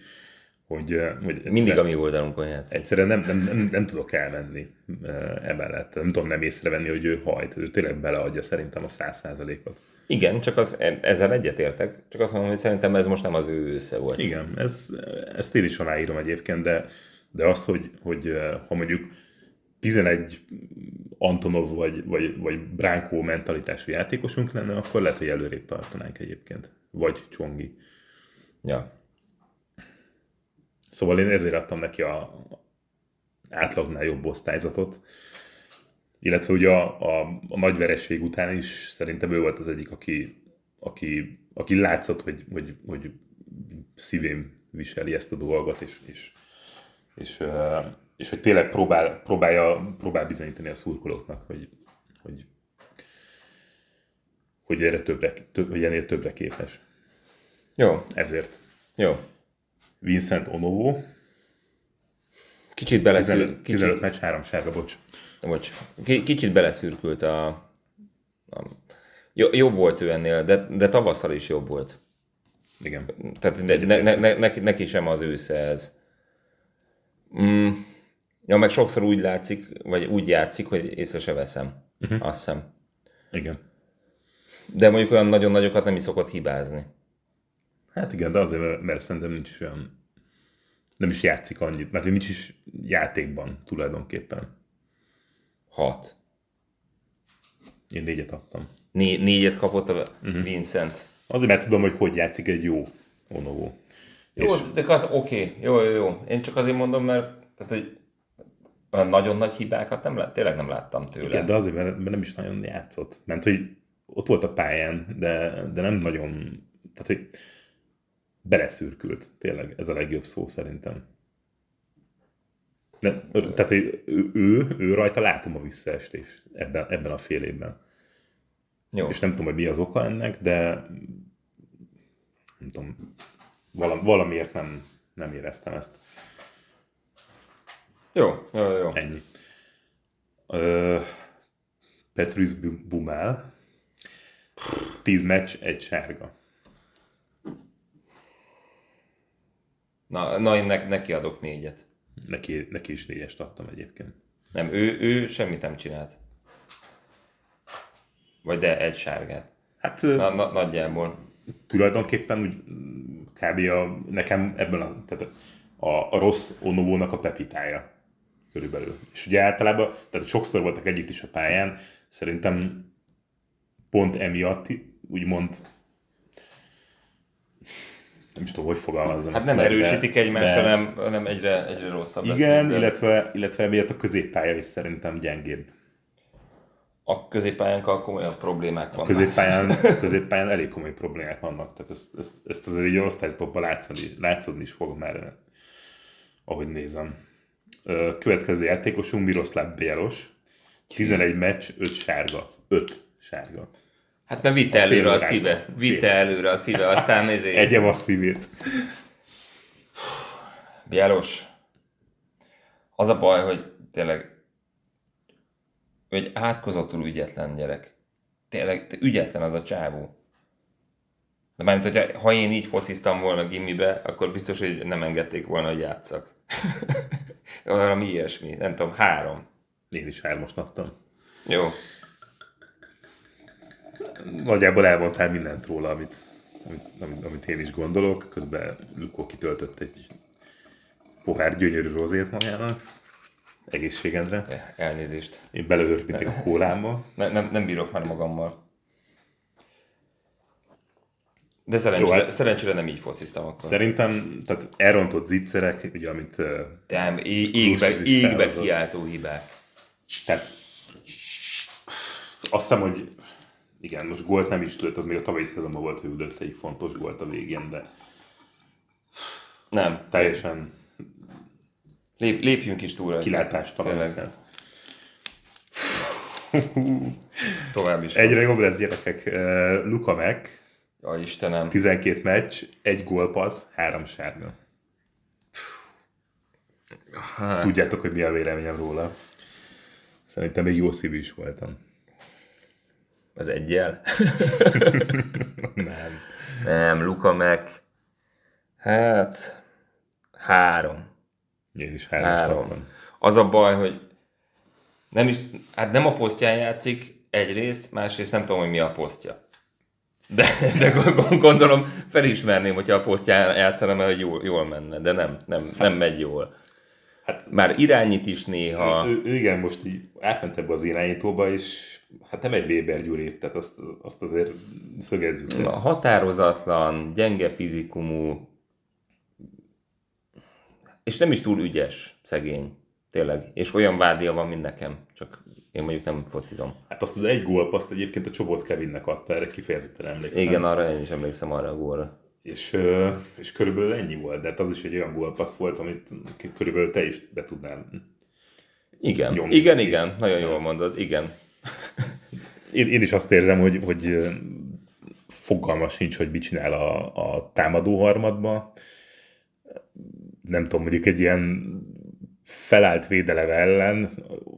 hogy, hogy mindig a mi oldalunkon játszik. Egyszerűen nem, nem, nem, nem tudok elmenni emellett, nem tudom nem észrevenni, hogy ő hajt, ő tényleg beleadja szerintem a száz százalékot. Igen, csak az, ezzel egyetértek, csak azt mondom, hogy szerintem ez most nem az ő össze volt. Igen, ez, ezt én is aláírom egyébként, de, de az, hogy, hogy ha mondjuk tizenegy Antonov vagy, vagy, vagy Branko mentalitású játékosunk lenne, akkor lehet, hogy előrébb tartanánk egyébként. Vagy Csongi. Ja. Szóval én ezért adtam neki az átlagnál jobb osztályzatot. Illetve ugye a, a, a nagy vereség után is szerintem ő volt az egyik, aki, aki, aki látszott, hogy, hogy, hogy szívén viseli ezt a dolgot, és, és, és, és hogy tényleg próbál, próbálja, próbál bizonyítani a szurkolóknak, hogy, hogy, hogy, erre többre, több, hogy ennél többre képes. Jó. Ezért. Jó. Vincent Onovo. Kicsit beleszül. tizenöt, kicsit. tizenöt meccs, három sárga, bocs. Bocs, kicsit beleszürkült a... a jobb volt ő ennél, de, de tavasszal is jobb volt. Igen. Tehát ne, ne, ne, neki, neki sem az ősze ez. Mm. Ja, meg sokszor úgy látszik, vagy úgy játszik, hogy észre se veszem. Uh-huh. Azt hiszem. Igen. De mondjuk olyan nagyon nagyokat nem is szokott hibázni. Hát igen, de azért, mert szerintem nincs is olyan... Nem is játszik annyit, mert nincs is játékban tulajdonképpen. Hat. Én négyet adtam. Né- négyet kapott a uh-huh. Vincent. Azért, mert tudom, hogy hogy játszik egy jó Onovo. Jó, és... de az oké. Okay. Jó, jó, jó. Én csak azért mondom, mert tehát, hogy nagyon nagy hibákat nem lát, tényleg nem láttam tőle. Igen, de azért, mert nem is nagyon játszott. Mert hogy ott volt a pályán, de, de nem nagyon... Tehát, hogy beleszürkült. Tényleg ez a legjobb szó szerintem. De, tehát, hogy ő, ő, ő rajta látom a visszaestést ebben, ebben a fél évben. Jó. És nem tudom, hogy mi az oka ennek, de nem tudom, valam, valamiért nem, nem éreztem ezt. Jó, jó, jó. Ennyi. Ö, Petrus Boumal, tíz meccs, egy sárga. Na, na én ne, neki adok négyet. Neki, neki is négyest adtam egyébként. Nem, ő, ő semmit nem csinált. Vagy de egy sárgát. Hát na, na, nagyjából. Tulajdonképpen úgy kb. A, nekem ebben a, tehát a, a rossz Onovónak a pepitája körülbelül. És ugye általában, tehát sokszor voltak együtt is a pályán, szerintem pont emiatt úgymond nem is tudom, hogy fogalmazzam. Hát nem erősítik egymást, de... hanem, hanem egyre, egyre rosszabb. Igen, lesz, illetve, illetve miatt a középpálya is szerintem gyengébb. A középpályánkkal komolyabb problémák vannak. A középpályán, a középpályán elég komoly problémák vannak, tehát ezt, ezt, ezt azért így osztályzatokban látszani, látszódni is fog már, ahogy nézem. Következő játékosunk Miroslav Bjeloš, tizenegy meccs, öt sárga. öt sárga. Hát mert vitte előre a szíve, vitte előre a szíve, aztán nézé. Egyem a szívét. Bjeloš. Az a baj, hogy tényleg ő egy átkozottul ügyetlen gyerek. Tényleg ügyetlen az a csávó. De mármint, hogyha, ha én így fociztam volna gimibe, akkor biztos, hogy nem engedték volna, hogy játsszak. Valami ilyesmi, nem tudom, három. Én is hármast adtam. Jó. Nagyjából elmondtál mindent róla, amit, amit, amit én is gondolok. Közben Lukó kitöltött egy pohár gyönyörű rozét magának. Egészségedre. Elnézést. Én belehörpítik a kólámba. Nem, nem, nem bírok már magammal. De szerencsére, Jó, szerencsére nem így fociztam akkor. Szerintem, tehát elrontott zicserek, ugye, amit... Tám, égbe, égbe kiáltó hibák. Tehát azt hiszem, hogy igen, most gólt nem is lőtt, az még a tavalyi szezonban volt, hogy lőtt egy fontos gólt a végén, de nem. Teljesen Lép, lépjünk is túl. Kilátástalan. Tovább is. Egyre jobb lesz, gyerekek. Luka Mek. Ja, Istenem. tizenkét meccs, egy gólpassz, három sárga. Hát. Tudjátok, hogy mi a véleményem róla. Szerintem még jó szívű is voltam. Az egyel? Nem. Nem, Luka Mek. Hát, három. Én is három. három. Az a baj, hogy nem is, hát nem a posztján játszik egyrészt, másrészt nem tudom, hogy mi a posztja. De, de gondolom felismerném, hogyha a posztján játszana, mert jól, jól menne, de nem, nem, hát, nem megy jól. Hát, már irányít is néha. Ő, ő igen, most így átment ebbe az irányítóba, és hát nem egy Weber Gyuri, tehát azt, azt azért szögezzük. Na, határozatlan, gyenge fizikumú, és nem is túl ügyes, szegény, tényleg. És olyan vádia van, mint nekem, csak én mondjuk nem focizom. Hát azt az egy gólpaszt egyébként a Csobot Kevinnek adta, erre kifejezetten emlékszem. Igen, arra én is emlékszem, arra a gólra. És, és körülbelül ennyi volt, de hát az is egy olyan gólpassz volt, amit körülbelül te is be tudnál. Igen, nyomni. igen, igen, nagyon jól mondod, igen. Én, én is azt érzem, hogy, hogy fogalma sincs, hogy mit csinál a, a támadó harmadba. Nem tudom, mondjuk egy ilyen felállt védelem ellen,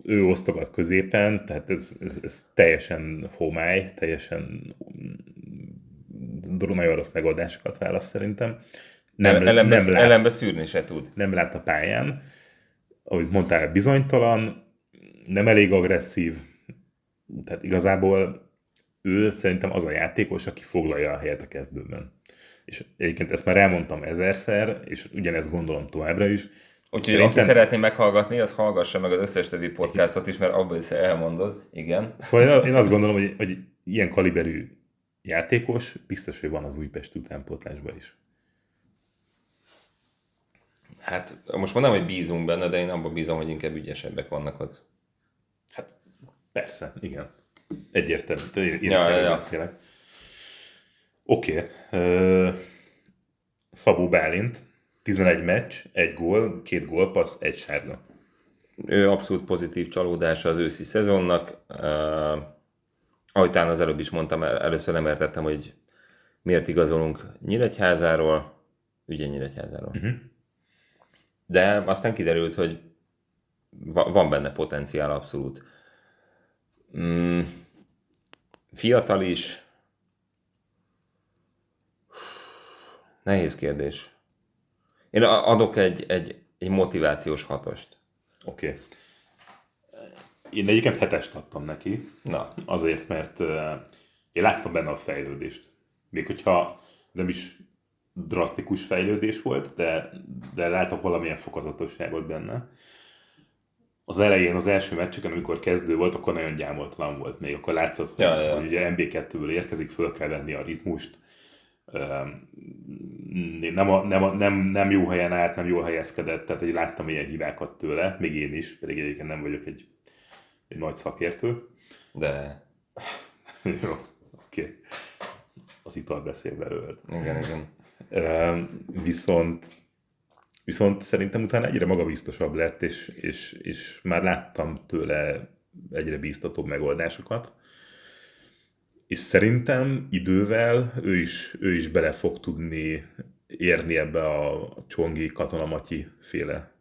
ő osztogat középen, tehát ez, ez, ez teljesen homály, teljesen nagyon rossz megoldásokat választ szerintem. Nem, elembe, nem lát, elembe szűrni se tud. Nem lát a pályán. Ahogy mondtál, bizonytalan, nem elég agresszív. Tehát igazából ő szerintem az a játékos, aki foglalja a helyet a kezdőben. És egyébként ezt már elmondtam ezerszer, és ugyanezt gondolom továbbra is. Úgyhogy szerintem... aki szeretné meghallgatni, az hallgassa meg az összes többi podcastot is, mert abban is elmondod. Igen. Szóval én azt gondolom, hogy, hogy ilyen kaliberű játékos biztos, hogy van az Újpest utánpótlásban is. Hát most mondom, hogy bízunk benne, de én abban bízom, hogy inkább ügyesebbek vannak ott. Hát persze, igen. Egyértelmű. Ja, ja, ja. Oké. Okay. Szabó Bálint, tizenegy meccs, egy gól, két gólpassz, egy sárga. Ő abszolút pozitív csalódása az őszi szezonnak. Ahogy talán az előbb is mondtam, először nem értettem, hogy miért igazolunk Nyíregyházáról, ugye Nyíregyházáról. Uh-huh. De aztán kiderült, hogy va- van benne potenciál abszolút. Mm, fiatal is. Nehéz kérdés. Én adok egy, egy, egy motivációs hatost. Oké. Okay. Én egyébként hetest adtam neki, Na. azért, mert uh, én láttam benne a fejlődést. Még hogyha nem is drasztikus fejlődés volt, de, de láttam valamilyen fokozatosságot benne. Az elején, az első meccseken, amikor kezdő volt, akkor nagyon gyámoltlan volt még. Akkor látszott, ja, hogy, ja. hogy ugye en bé kettőből érkezik, föl kell venni a ritmust. Nem, a, nem, a, nem, nem jó helyen állt, nem jól helyezkedett, tehát hogy láttam ilyen hibákat tőle, még én is, pedig egyébként nem vagyok egy Egy nagy szakértő. De... Jó, oké. Okay. Az ital beszél belőled. Igen, igen. Uh, viszont, viszont szerintem utána egyre magabiztosabb lett, és, és, és már láttam tőle egyre bíztatóbb megoldásokat. És szerintem idővel ő is, ő is bele fog tudni érni ebbe a Csongi, Katona Matyi féle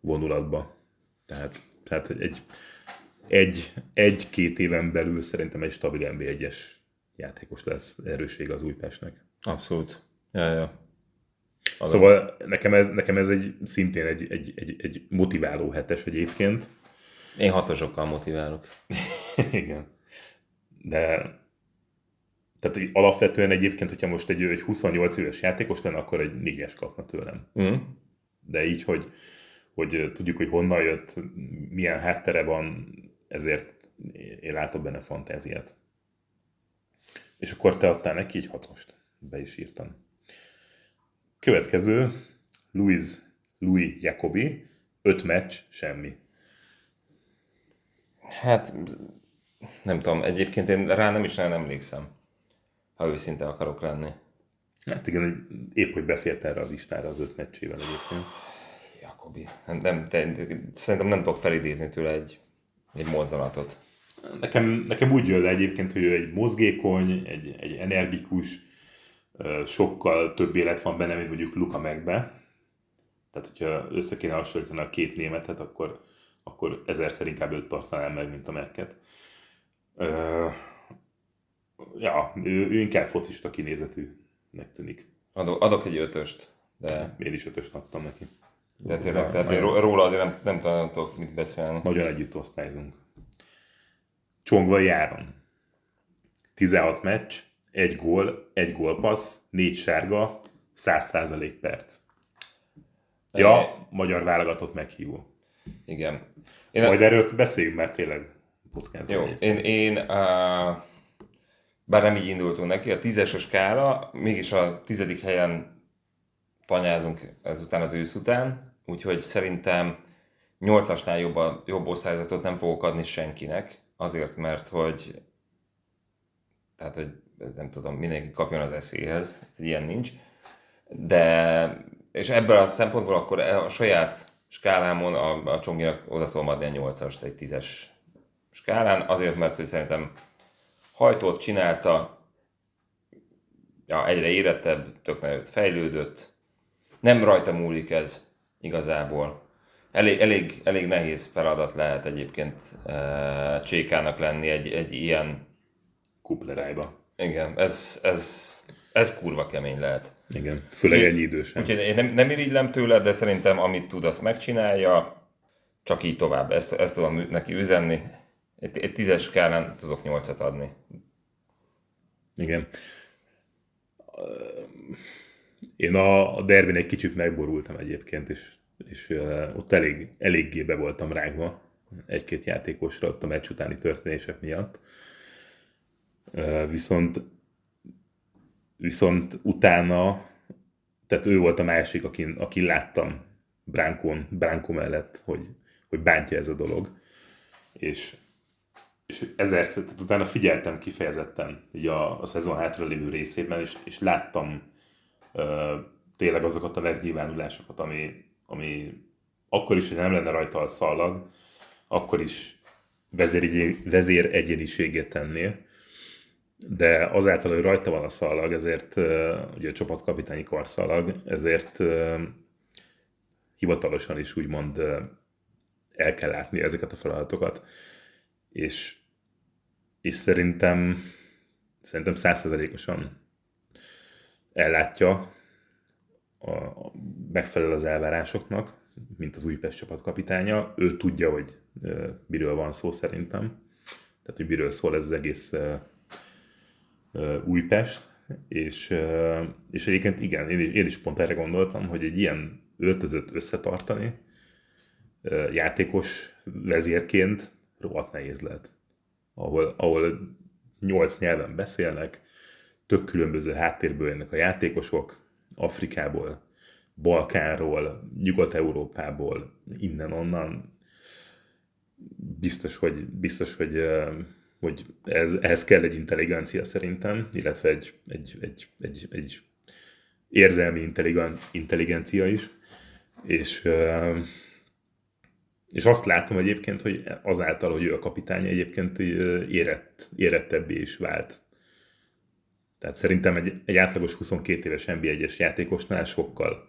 vonulatba. Tehát, tehát egy... Egy, egy-két éven belül szerintem egy stabil en bé egyes játékos lesz erőssége az Újpestnek. Abszolút. Ja, ja. Szóval nekem ez, nekem ez egy, szintén egy, egy, egy, egy motiváló hetes egyébként. Én hatosokkal motiválok. Igen. De tehát hogy alapvetően egyébként, hogyha most egy, egy huszonnyolc éves játékos lenne, akkor egy négyes kapna tőlem. Mm. De így, hogy, hogy tudjuk, hogy honnan jött, milyen háttere van, ezért én látom benne fantáziát. És akkor te adtál neki egy hatost. Be is írtam. Következő, Louis Ejakobi, öt meccs, semmi. Hát nem tudom, egyébként én rá nem is nem emlékszem, ha őszinte akarok lenni. Hát igen, épp hogy befért erre a listára az öt meccsével egyébként. Jakobi, nem, te, szerintem nem tudok felidézni tőle egy, egy mozdulatot. Nekem, nekem úgy jön le egyébként, hogy ő egy mozgékony, egy, egy energikus, sokkal több élet van benne, mint mondjuk Luka Megbe. Tehát, hogyha össze kéne hasonlítani a két németet, akkor, akkor ezerszer inkább őt tartanám meg, mint a Megket. Uh, ja, ő, ő inkább focista kinézetűnek tűnik. Adok, adok egy ötöst, de... Én is ötöst adtam neki. De tényleg, tehát nagyon... róla azért nem, nem tanítok mit beszélni. Nagyon együtt osztályzunk. Csongvai Áron. tizenhat meccs, egy gól, egy gólpassz, négy sárga, száz százalék perc. Ja, magyar válogatott meghívó. Igen. Én Majd a... erről beszéljünk már tényleg podcastban. Jó, én, én a... bár nem így indultunk neki, a tízes a skála, mégis a tizedik helyen tanyázunk ezután az ősz után, úgyhogy szerintem nyolcasnál jobb, a, jobb osztályzatot nem fogok adni senkinek, azért, mert hogy, tehát, hogy nem tudom, mindenki kapjon az eszéhez, ilyen nincs, de és ebből a szempontból akkor a saját skálámon a, a Csonginak oda tudom adni a nyolcast egy tízes skálán, azért, mert hogy szerintem hajtót csinálta, ja, egyre érettebb, tök nagyot fejlődött, nem rajta múlik ez igazából. Elég, elég, elég nehéz feladat lehet egyébként uh, Csékának lenni egy, egy ilyen... Kuplerájba. Igen, ez, ez, ez kurva kemény lehet. Igen, főleg ennyi idősen. Úgyhogy én nem, nem irigylem tőle, de szerintem amit tud, azt megcsinálja, csak így tovább. Ezt, ezt tudom neki üzenni. Egy, egy tízes skálán tudok nyolcat adni. Igen. Én a, a derbin egy kicsit megborultam egyébként, és, és uh, ott elég, eléggé be voltam rágva egy-két játékosra ott a meccs utáni történések miatt. Uh, viszont viszont utána, tehát ő volt a másik, akin, akin láttam Brankon, Branko mellett, hogy, hogy bántja ez a dolog. És, és ezerszer, tehát utána figyeltem kifejezetten így a, a szezon hátra lévő részében, és, és láttam uh, tényleg azokat a megnyilvánulásokat, ami, ami akkor is, hogy nem lenne rajta a szalag, akkor is vezér, vezér egyéniségét tennél. De azáltal, hogy rajta van a szalag, ezért, ugye a csapatkapitányi karszalag, ezért hivatalosan is úgymond el kell látni ezeket a feladatokat. És, és szerintem szerintem száz százalékosan ellátja, a, a, megfelel az elvárásoknak, mint az Újpest csapatkapitánya. Ő tudja, hogy miről van szó szerintem. Tehát, hogy miről szól ez az egész... Újpest, és, és egyébként igen, én is, én is pont erre gondoltam, hogy egy ilyen öltözött összetartani játékos vezérként rohadt nehéz lehet. Ahol, ahol nyolc nyelven beszélnek, tök különböző háttérből jönnek a játékosok, Afrikából, Balkánról, Nyugat-Európából, innen-onnan. Biztos, hogy biztos, hogy hogy ez, ehhez kell egy intelligencia szerintem, illetve egy, egy, egy, egy, egy érzelmi intelligen, intelligencia is. És, és azt látom egyébként, hogy azáltal, hogy ő a kapitány, egyébként érett, érettebbé is vált. Tehát szerintem egy, egy átlagos huszonkét éves en bé egyes játékosnál sokkal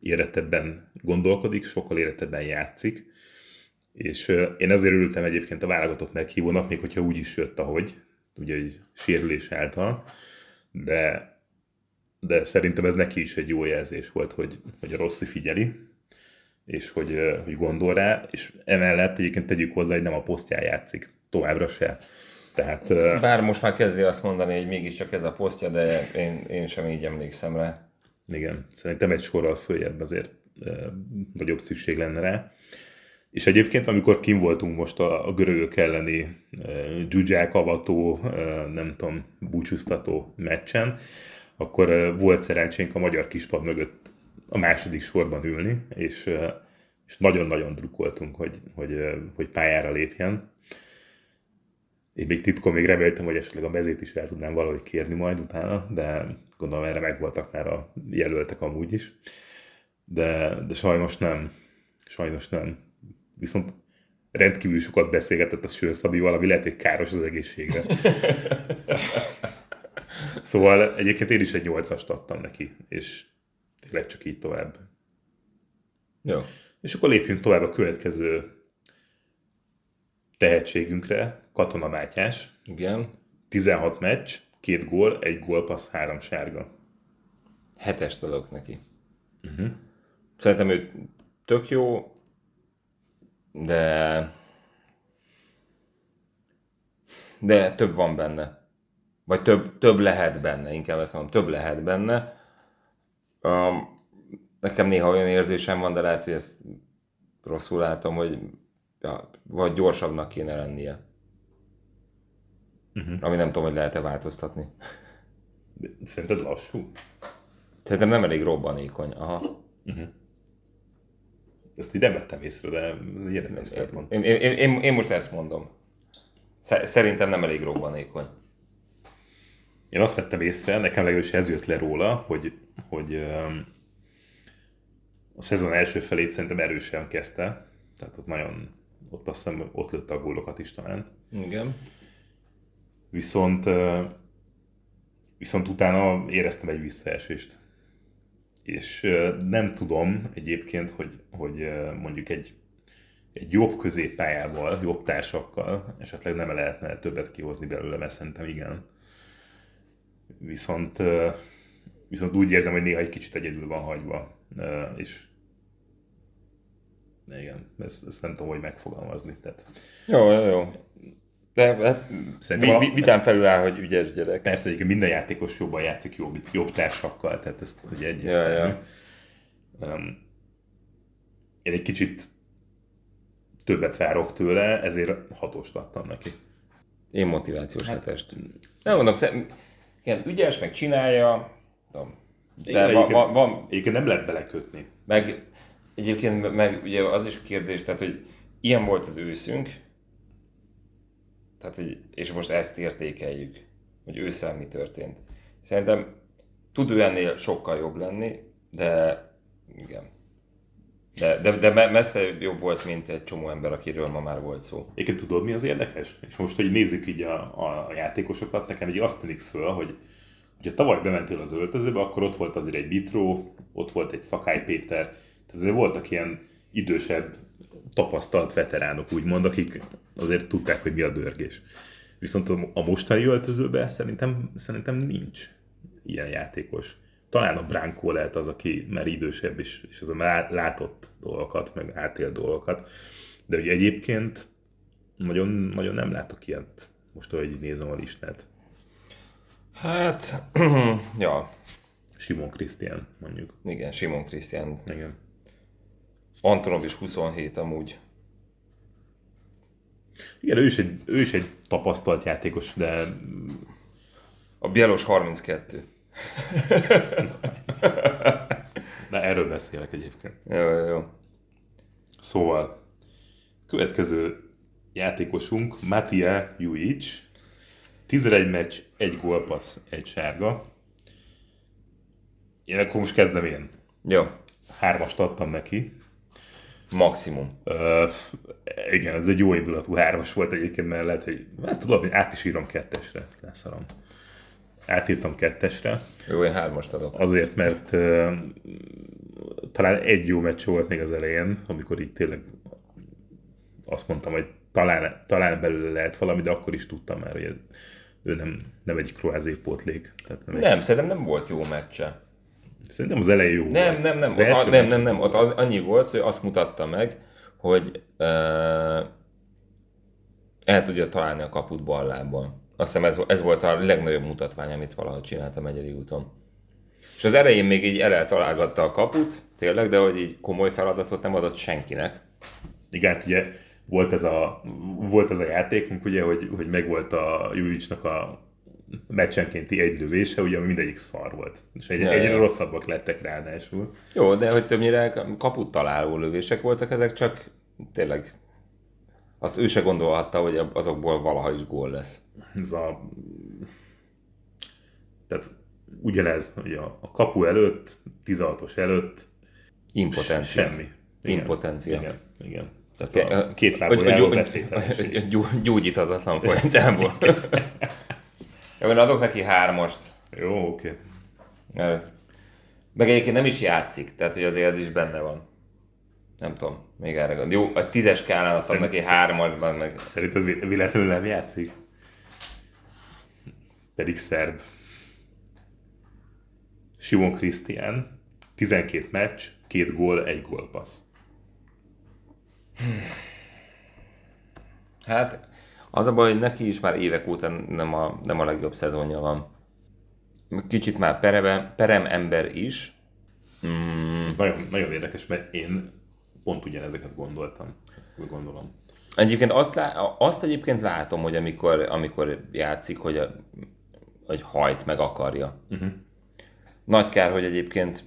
érettebben gondolkodik, sokkal érettebben játszik. És én azért örültem egyébként a válogatott meghívónak, még hogyha úgy is jött, ahogy, ugye egy sérülés által, de, de szerintem ez neki is egy jó jelzés volt, hogy, hogy a Rossi figyeli, és hogy, hogy gondol rá, és emellett egyébként tegyük hozzá, hogy nem a posztján játszik, továbbra se. Tehát, bár most már kezdi azt mondani, hogy mégiscsak ez a posztja, de én, én sem így emlékszem rá. Igen, szerintem egy sorral följebb azért nagyobb szükség lenne rá. És egyébként, amikor kim voltunk most a, a görögök elleni e, dzsuzsák, avató, e, nem tudom, búcsúztató meccsen, akkor e, volt szerencsénk a magyar kispad mögött a második sorban ülni, és, e, és nagyon-nagyon drukkoltunk, hogy, hogy, hogy pályára lépjen. Én még titkon még reméltem, hogy esetleg a mezét is el tudnám valahogy kérni majd utána, de gondolom erre megvoltak már a jelöltek amúgy is. De, de sajnos nem. Sajnos nem. Viszont rendkívül sokat beszélgetett a Sőn Szabival, ami lehet, hogy káros az egészségre. Szóval egyébként én is egy nyolcast adtam neki, és tényleg csak így tovább. Jó. És akkor lépjünk tovább a következő tehetségünkre, Katona Mátyás. Igen. tizenhat meccs, két gól, egy gólpassz, három sárga. Hetest adok neki. Uh-huh. Szerintem ő tök jó, de... de több van benne. Vagy több, több lehet benne, inkább ezt mondom, több lehet benne. Um, nekem néha olyan érzésem van, de lehet, hogy ezt rosszul látom, hogy ja, vagy gyorsabbnak kéne lennie. Uh-huh. Ami nem tudom, hogy lehet-e változtatni. De szerinted lassú? Szerintem nem elég robbanékony. Aha. Uh-huh. Ezt így nem vettem észre, de érdekes szempont. Én, én, én, én most ezt mondom. Szerintem nem elég robbanékony. Én azt vettem észre, nekem legalábbis ez jött le róla, hogy, hogy um, a szezon első felét szerintem erősen kezdte. Tehát ott nagyon, ott azt hiszem, ott lőtte a gólokat is talán. Igen. Viszont, uh, viszont utána éreztem egy visszaesést. És uh, nem tudom egyébként, hogy, hogy uh, mondjuk egy, egy jobb középpályával, jobb társakkal esetleg nem lehetne többet kihozni belőle, mert szerintem igen. Viszont, viszont úgy érzem, hogy néha egy kicsit egyedül van hagyva, és igen, ezt, ezt nem tudom, hogy megfogalmazni. Tehát... Jó, jó, jó. De hát vi, vitán felül áll, hogy ügyes gyerek. Persze, egyébként minden játékos jobban játszik jobb, jobb társakkal, tehát ezt ugye egyértelmű. Ja, ja. Um, én egy kicsit többet várok tőle, ezért hatost adtam neki. Én motivációs hát, hetest. Nem mondom, szerintem... Igen, ügyes, meg csinálja, tudom, de igen, egyébként, va, van... Egyébként nem lehet belekötni. Meg, egyébként meg ugye az is kérdés, tehát hogy ilyen volt az őszünk, tehát, hogy, és most ezt értékeljük, hogy ősszel mi történt. Szerintem tud ő ennél sokkal jobb lenni, de igen. De, de, de messze jobb volt, mint egy csomó ember, akiről ma már volt szó. Egyébként tudod, mi az érdekes? És most, hogy nézzük így a, a játékosokat, nekem így azt tűnik föl, hogy ha tavaly bementél az öltözőbe, akkor ott volt azért egy Vitró, ott volt egy Szakály Péter, tehát azért voltak ilyen idősebb, tapasztalt veteránok, úgymond, akik azért tudták, hogy mi a dörgés. Viszont a mostani öltözőben szerintem, szerintem nincs ilyen játékos. Talán a Branko lehet az, aki már idősebb is, és az a már látott dolgokat, meg átélt dolgokat. De ugye egyébként nagyon, nagyon nem látok ilyet, most ahogy nézem a listát. Hát, ja. Simon Christian, mondjuk. Igen, Simon Christian. Igen. Antonov is huszonhét amúgy. Igen, ő is egy, ő is egy tapasztalt játékos, de... A Bjeloš harminckettő. Na, erről beszélek egyébként. Jó, jó, jó. Szóval, következő játékosunk Matija Jujić. tizenegy meccs, egy gólpassz, egy sárga. Én akkor most kezdem én. Jó. Hármast adtam neki. Maximum. Uh, igen, ez egy jó indulatú hármas volt egyébként, mert lehet, hogy hát, tudod, hogy át is írom kettesre. Lászarom. Átírtam kettesre. Jó, én hármast adok. Azért, mert uh, talán egy jó meccs volt még az elején, amikor így tényleg azt mondtam, hogy talán, talán belőle lehet valami, de akkor is tudtam már, hogy ő nem, nem egy kroáziai pótlék. Tehát nem, nem egy... szerintem nem volt jó meccse. Szerintem az elején jó nem, volt. Nem, nem, ott, a, nem, nem, nem. Ott annyi volt, hogy azt mutatta meg, hogy uh, el tudja találni a kaput bal lábbal. Azt hiszem ez, ez volt a legnagyobb mutatvány, amit valahogy csináltam Megyeri úton. És az elején még így el eltalálgatta a kaput, tényleg, de hogy így komoly feladatot nem adott senkinek. Igen, hát ugye volt ez a, volt ez a játékunk, ugye, hogy, hogy megvolt a Jujićnak a meccsenkénti egy lövése, ugye mindegyik szar volt. És egy, ja, egyre ja. rosszabbak lettek ráadásul. Jó, de hogy többnyire kaput találó lövések voltak ezek, csak tényleg azt ő se gondolhatta, hogy azokból valaha is gól lesz. Ez a... Tehát ugyanez, hogy a kapu előtt, tizenhatos előtt impotencia. Semmi. Igen. Impotencia. Igen, igen. Tehát a két lábújáról beszéltelenség. Gyógyíthatatlan folytából. Jó, én adok neki hármast. Jó, oké. Okay. Meg egyébként nem is játszik, tehát hogy azért ez is benne van. Nem tudom, még erre gond. Jó, a tízes skálán adtam neki hármasban meg... Szerinted véletlenül nem játszik? Pedig szerb. Simon Christian, tizenkét meccs, két gól, egy gólpassz. Hát, az a baj, hogy neki is már évek óta nem a, nem a legjobb szezonja van. Kicsit már perem, perem ember is. Mm. Ez nagyon, nagyon érdekes, mert én pont ugyanezeket gondoltam. Gondolom. Egyébként azt, lá, azt egyébként látom, hogy amikor, amikor játszik, hogy, a, hogy hajt meg akarja. Uh-huh. Nagy kár, hogy egyébként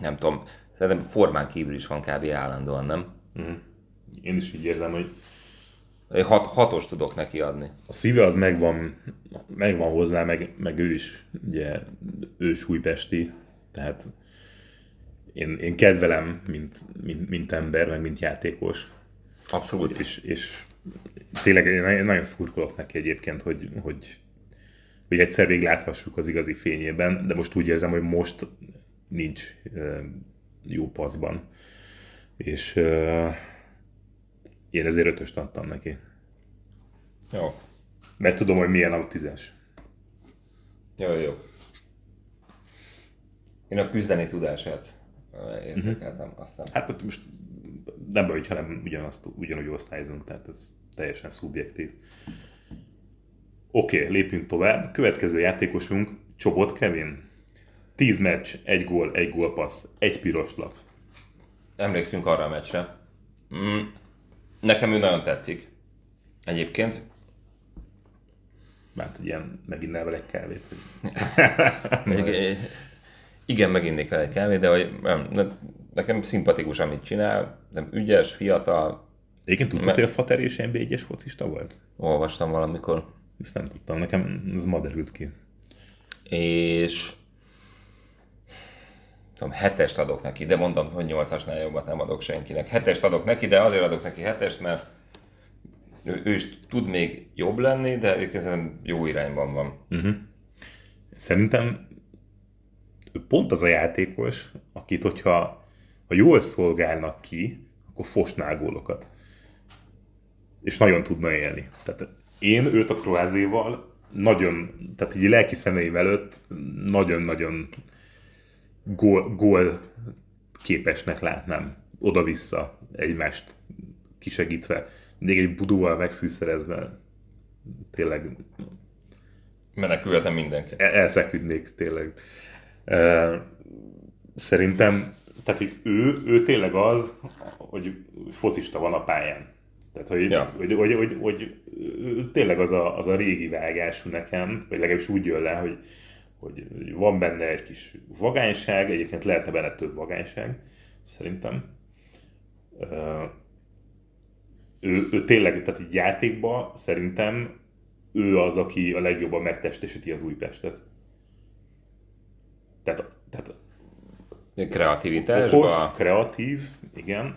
nem tudom, szerintem formán kívül is van kb. Állandóan, nem? Uh-huh. Én is így érzem, hogy Hat, hatos tudok neki adni. A szíve az megvan, megvan hozzá, meg, meg ő is, ugye, ő is újpesti, tehát én, én kedvelem, mint, mint, mint ember, meg mint játékos. Abszolút. És, és tényleg én nagyon szurkolok neki egyébként, hogy, hogy, hogy egyszer még láthassuk az igazi fényében, de most úgy érzem, hogy most nincs jó passzban. És... Én ezért ötöst adtam neki. Jó. Mert tudom, hogy milyen a tízes. Jó, jó. Én a küzdeni tudását értékeltem uh-huh. aztán. Hát ott most nem baj, hogyha nem ugyanazt, ugyanúgy osztályozunk, tehát ez teljesen szubjektív. Oké, okay, lépjünk tovább. Következő játékosunk Csobot Kevin. tíz meccs, egy gól, egy gólpassz, egy piros lap. Emlékszünk arra a meccsre. Mm. Nekem ő nagyon tetszik. Egyébként. Mert ilyen meginnál vele egy kávét. Igen, meginnék vele egy kávét, de hogy nem, nekem szimpatikus, amit csinál. Nem ügyes, fiatal. Egyébként tudtad, mert... hogy a Fater és en bé egyes focista volt? Olvastam valamikor. Ezt nem tudtam, nekem ez ma derült ki. És... hetest adok neki, de mondom, hogy nyolcasnál jobbat nem adok senkinek. Hetest adok neki, de azért adok neki hetest, mert ő, ő is tud még jobb lenni, de egyébként jó irányban van. Uh-huh. Szerintem pont az a játékos, akit, hogyha ha jól szolgálnak ki, akkor fosnál gólokat. És nagyon tudna élni. Tehát én őt a Kroáziával nagyon, tehát így lelki szemeim előtt nagyon-nagyon Gól, gól képesnek látnám, oda-vissza egymást kisegítve, még egy budóval megfűszerezve, tényleg... Menekülhetem mindenki. El- elfeküdnék, tényleg. Szerintem, tehát hogy ő, ő tényleg az, hogy focista van a pályán. Tehát, hogy, ja. hogy, hogy, hogy, hogy tényleg az a, az a régi vágású nekem, vagy legalábbis úgy jön le, hogy hogy van benne egy kis vagányság, egyébként lehetne benne több vagányság, szerintem. Ő, ő tényleg, tehát így játékban szerintem ő az, aki a legjobban megtestesíti az Újpestet. Tehát... tehát kreativitásban? Okos, kreatív, igen.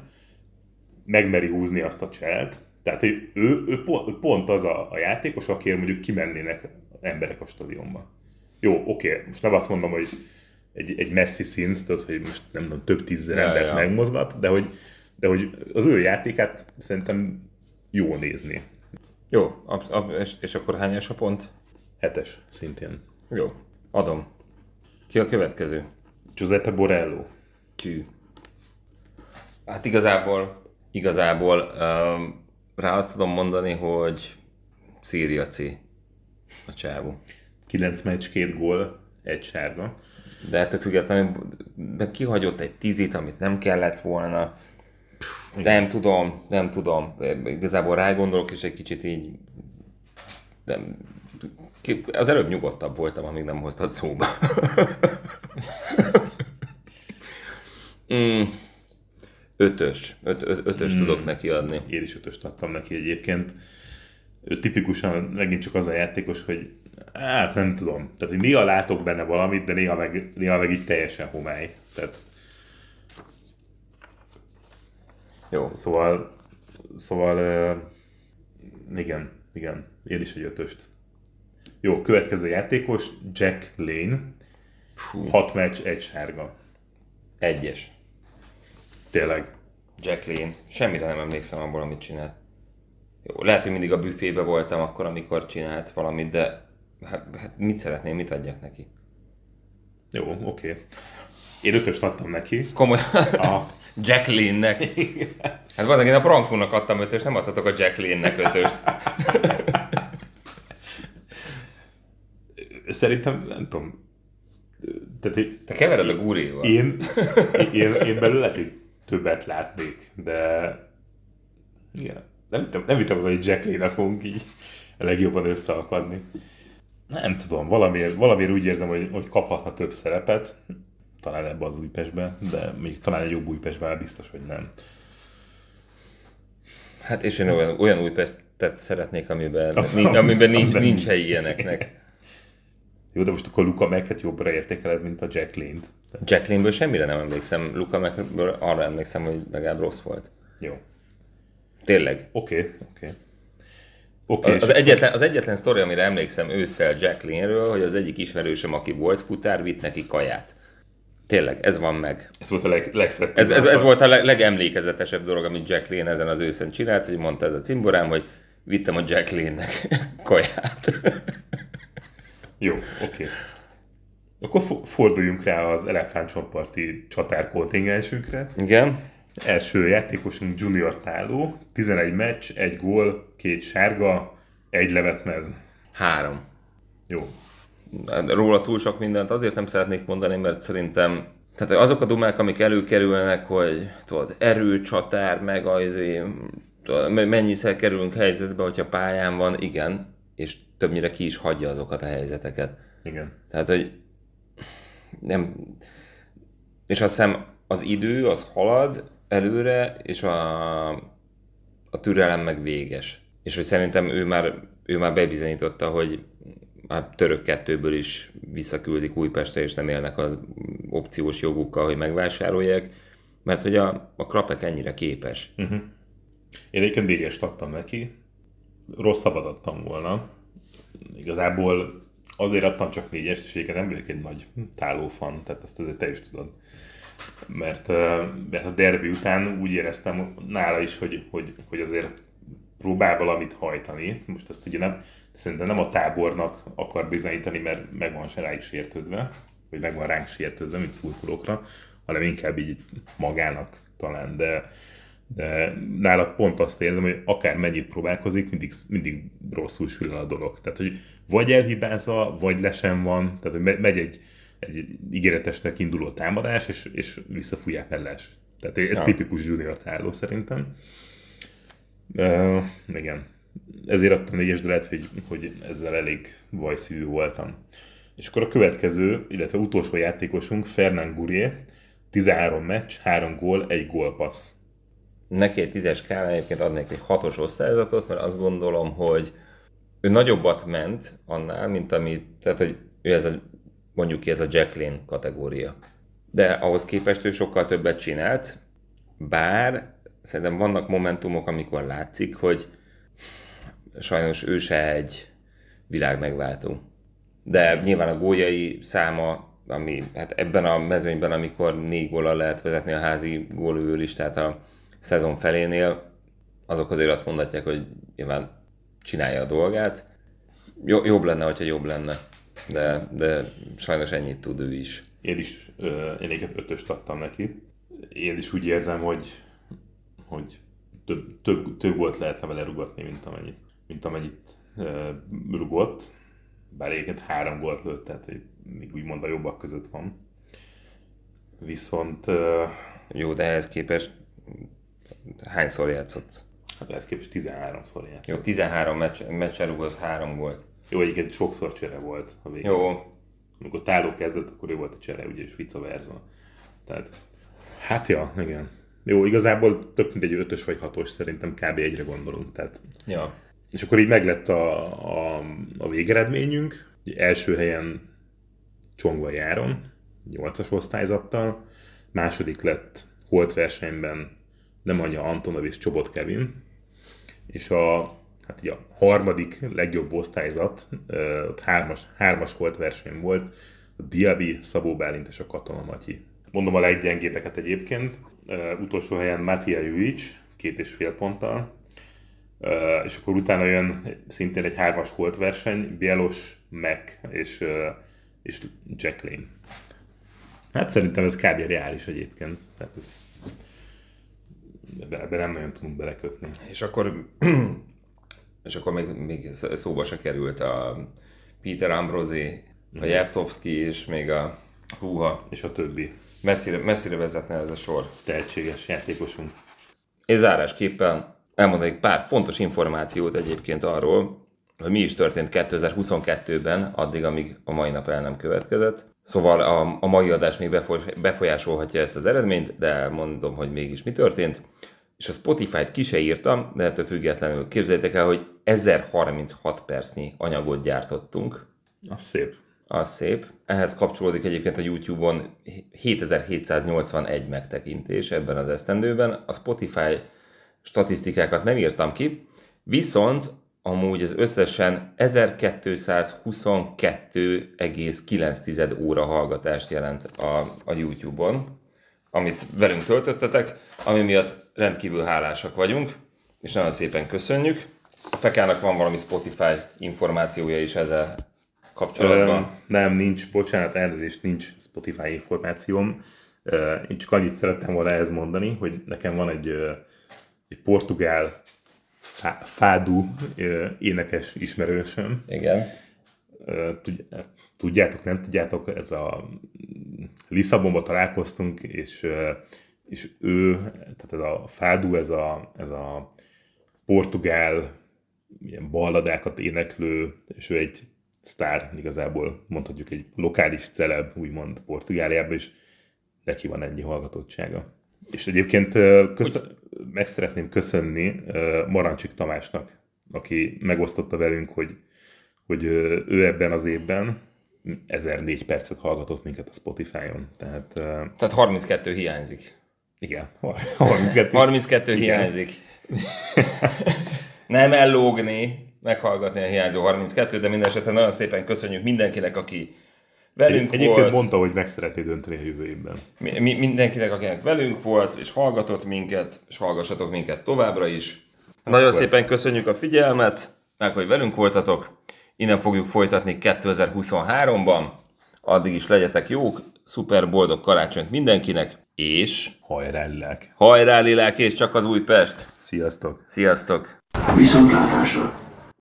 Megmeri húzni azt a cselt. Tehát ő, ő, ő pont az a, a játékos, akiért mondjuk kimennének emberek a stadionba. Jó, oké, okay. Most nem azt mondom, hogy egy, egy messzi szint, tehát, hogy most nem tudom, több tízzer embert ja, ja. megmozgat, de hogy, de hogy az ő játékát szerintem jó nézni. Jó, ab, ab, és, és akkor hányas a pont? Hetes, szintén. Jó, adom. Ki a következő? Giuseppe Borrello. Ki? Hát igazából, igazából um, rá azt tudom mondani, hogy Szíria C a csávó. kilenc meccs, két gól, egy sárga. De ettől függetlenül kihagyott egy tízit, amit nem kellett volna. De nem tudom, nem tudom. Igazából rá gondolok, és egy kicsit így nem, Az előbb nyugodtabb voltam, amíg nem hoztad szóba. mm, ötös. Öt, öt, ötös mm. tudok neki adni. Én is ötöst adtam neki egyébként. Ő tipikusan megint csak az a játékos, hogy hát nem tudom. Tehát néha látok benne valamit, de néha meg, néha meg így teljesen homály. Tehát... Jó. Szóval... Szóval... Igen, igen. Én is egy ötöst. Jó, következő játékos, Jack Lane. Hú. Hat meccs, egy sárga. Egyes. Tényleg. Jack Lane. Semmire nem emlékszem abból, amit csinált. Jó, lehet, hogy mindig a büfébe voltam akkor, amikor csinált valamit, de hát mit szeretném, mit adjak neki? Jó, oké. Okay. Én ötöst adtam neki. Komolyan. A... Jack Lane-nek. Hát valószínűleg én a Brankónak adtam ötöst, nem adtatok a Jack Lane-nek ötöst. Szerintem, nem tudom. Tehát, te kevered a Gúrival. Én, én, én belőle hogy többet látnék, de igen, nem, nem vittem oda, hogy Jack Lane-nek fogunk így a legjobban összeakadni. Nem tudom, valamiért, valamiért úgy érzem, hogy, hogy kaphatna több szerepet, talán ebbe az Újpestbe, de még talán egy jobb Újpestben biztos, hogy nem. Hát és én olyan, olyan Újpestet szeretnék, amiben, amiben nincs, nincs hely ilyeneknek. Jó, de most akkor Luka Meket jobbra értékeled, mint a Jack Lane-t. Jack Lane-ből semmire nem emlékszem. Luka Mekből arra emlékszem, hogy legalább rossz volt. Jó. Tényleg. Oké, okay, oké. Okay. Okay, az, egyetlen, az egyetlen sztori, amire emlékszem ősszel Jack Lane-ről, hogy az egyik ismerősöm, aki volt futár, vitt neki kaját. Tényleg, ez van meg. Ez volt a leg, legszebb. Ez, ez, ez volt a leg, legemlékezetesebb dolog, amit Jack Lane ezen az őszen csinált, hogy mondta ez a cimborám, hogy vittem a Jack Lane-nek kaját. Jó, oké. Okay. Akkor fo- forduljunk rá az elefántcsontparti csatár kontingensünkre. Igen. Első játékosunk Junior Tallo, tizenegy meccs, egy gól, két sárga, egy levetmez. Három. Jó. Róla túl sok mindent azért nem szeretnék mondani, mert szerintem tehát azok a dumák, amik előkerülnek, hogy tudod, erő, csatár, meg azért, mennyiszer kerülünk helyzetbe, hogyha pályán van, igen, és többnyire ki is hagyja azokat a helyzeteket. Igen. Tehát, hogy nem... És azt hiszem az idő, az halad előre, és a, a türelem meg véges. És hogy szerintem ő már, ő már bebizonyította, hogy a török kettőből is visszaküldik Újpestre, és nem élnek az opciós jogukkal, hogy megvásárolják, mert hogy a, a Krapek ennyire képes. Uh-huh. Én egyébként négyest adtam neki, rosszabbat adtam volna. Igazából azért adtam csak négyest, és egyébként nem vagyok egy nagy Tallo fan, tehát ezt azért te is tudod. Mert, mert a derbi után úgy éreztem nála is, hogy, hogy, hogy azért próbál valamit hajtani. Most ezt ugye nem, szerintem nem a tábornak akar bizonyítani, mert meg van se rájuk sértődve, vagy meg van ránk sértődve, mint szurkolókra, hanem inkább így magának talán, de, de nála pont azt érzem, hogy akár mennyit próbálkozik, mindig, mindig rosszul sül a dolog. Tehát, hogy vagy elhibázza, vagy lesen van, tehát hogy megy egy, egy ígéretesnek induló támadás, és, és visszafújják elles. Tehát ez ja. Tipikus Junior Tallo szerintem. Uh, igen. Ezért adtam négyes, de lehet, hogy, hogy ezzel elég vajszívű voltam. És akkor a következő, illetve utolsó játékosunk, Fernand Gouri, tizenhárom meccs, három gól, egy gólpassz. Neki egy tízes skálán egyébként adnék egy hatos osztályzatot, mert azt gondolom, hogy ő nagyobbat ment annál, mint ami, tehát hogy ő ez a, mondjuk ki ez a Jack Lane kategória. De ahhoz képest ő sokkal többet csinált, bár szerintem vannak momentumok, amikor látszik, hogy sajnos ő se egy világmegváltó. De nyilván a góljai száma, ami hát ebben a mezőnyben, amikor négy góllal lehet vezetni a házi gólövő listát a szezon felénél, azok azért azt mondatják, hogy nyilván csinálja a dolgát. Jobb lenne, hogyha jobb lenne, de, de sajnos ennyit tud ő is. Én is, én egyébként ötöst adtam neki. Én is úgy érzem, hogy hogy több, több, több volt lehetne vele rugatni, mint amennyit, mint amennyit e, rugott. Bár egyébként három gólt lőtt, tehát úgymond a jobbak között van. Viszont... E, Jó, de ehhez képest hányszor játszott? Hát ehhez képest tizenháromszor játszott. Jó, tizenhárom meccsen rugott három gólt. Jó, egyébként sokszor csere volt. Jó. Amikor Tallo kezdett, akkor ő volt a csere, ugye, és vice versa. Tehát, hát ja, igen. Jó, igazából több mint egy ötös vagy hatos szerintem kb. Egyre gondolunk. Tehát. Ja. És akkor így meglett a, a, a végeredményünk. Első helyen Csongvai Áron, nyolcas osztályzattal. Második lett holtversenyben nem anya Antonov és Csobot Kevin. És a, hát így a harmadik legjobb osztályzat, ott hármas, hármas holtverseny volt, a Diabi, Szabó Bálint és a Katona Mátyás. Mondom a leggyengébbeket egyébként. Utolsó helyen Matija Jujić, két és fél ponttal. Uh, és akkor utána jön szintén egy hármas holtverseny, Bjeloš, Mac és, uh, és Jack Lane. Hát szerintem ez kb. Reális egyébként. Hát ez, ebben nem nagyon tudunk belekötni. És akkor, és akkor még, még szóba se került a Peter Ambrose, a Jevtovski és még a húha. És a többi. Messzire, messzire vezetne ez a sor. Tehetséges játékosunk. És zárásképpen elmondanék pár fontos információt egyébként arról, hogy mi is történt kétezer-huszonkettőben, addig, amíg a mai nap el nem következett. Szóval a, a mai adás még befolyásolhatja ezt az eredményt, de mondom, hogy mégis mi történt. És a Spotify-t ki se írtam, de ettől függetlenül képzeljétek el, hogy ezerharminchat percnyi anyagot gyártottunk. Az szép. Az szép. Ehhez kapcsolódik egyébként a YouTube-on hétezer-hétszáznyolcvanegy megtekintés ebben az esztendőben. A Spotify statisztikákat nem írtam ki, viszont amúgy ez összesen ezerkétszázhuszonkettő egész kilenc óra hallgatást jelent a, a YouTube-on, amit velünk töltöttetek, ami miatt rendkívül hálásak vagyunk, és nagyon szépen köszönjük. A Fekának van valami Spotify információja is ezzel kapcsolatban? Ö, nem, nincs, bocsánat, elnézést, nincs Spotify információm. Ö, én csak annyit szerettem volna ehhez mondani, hogy nekem van egy... egy portugál fá, fádú énekes ismerősöm. Igen. Tudjátok, nem tudjátok, ez a Lisszabonban találkoztunk, és, és ő, tehát ez a fádú, ez a, ez a portugál ilyen balladákat éneklő, és ő egy sztár igazából, mondhatjuk egy lokális celeb, úgymond Portugáliában, és neki van ennyi hallgatottsága. És egyébként köszön, meg szeretném köszönni Marancsik Tamásnak, aki megosztotta velünk, hogy, hogy ő ebben az évben ezernégy percet hallgatott minket a Spotify-on. Tehát, Tehát harminckettő hiányzik. Igen. harminckettő, harminckettő igen. Hiányzik. Nem ellógni, meghallgatni a hiányzó harminckettő, de minden esetben nagyon szépen köszönjük mindenkinek, aki velünk Egy, volt. Mondta, hogy meg szeretné dönteni a jövő évben. Mi, mi, mindenkinek, akinek velünk volt, és hallgatott minket, és hallgassatok minket továbbra is. Hát nagyon akkor szépen köszönjük a figyelmet, meg hogy velünk voltatok. Innen fogjuk folytatni kétezer-huszonháromban. Addig is legyetek jók, szuper boldog karácsonyt mindenkinek, és... Hajrá lilák! Hajrá lilák, és csak az Újpest! Sziasztok! Sziasztok! Viszontlátásra!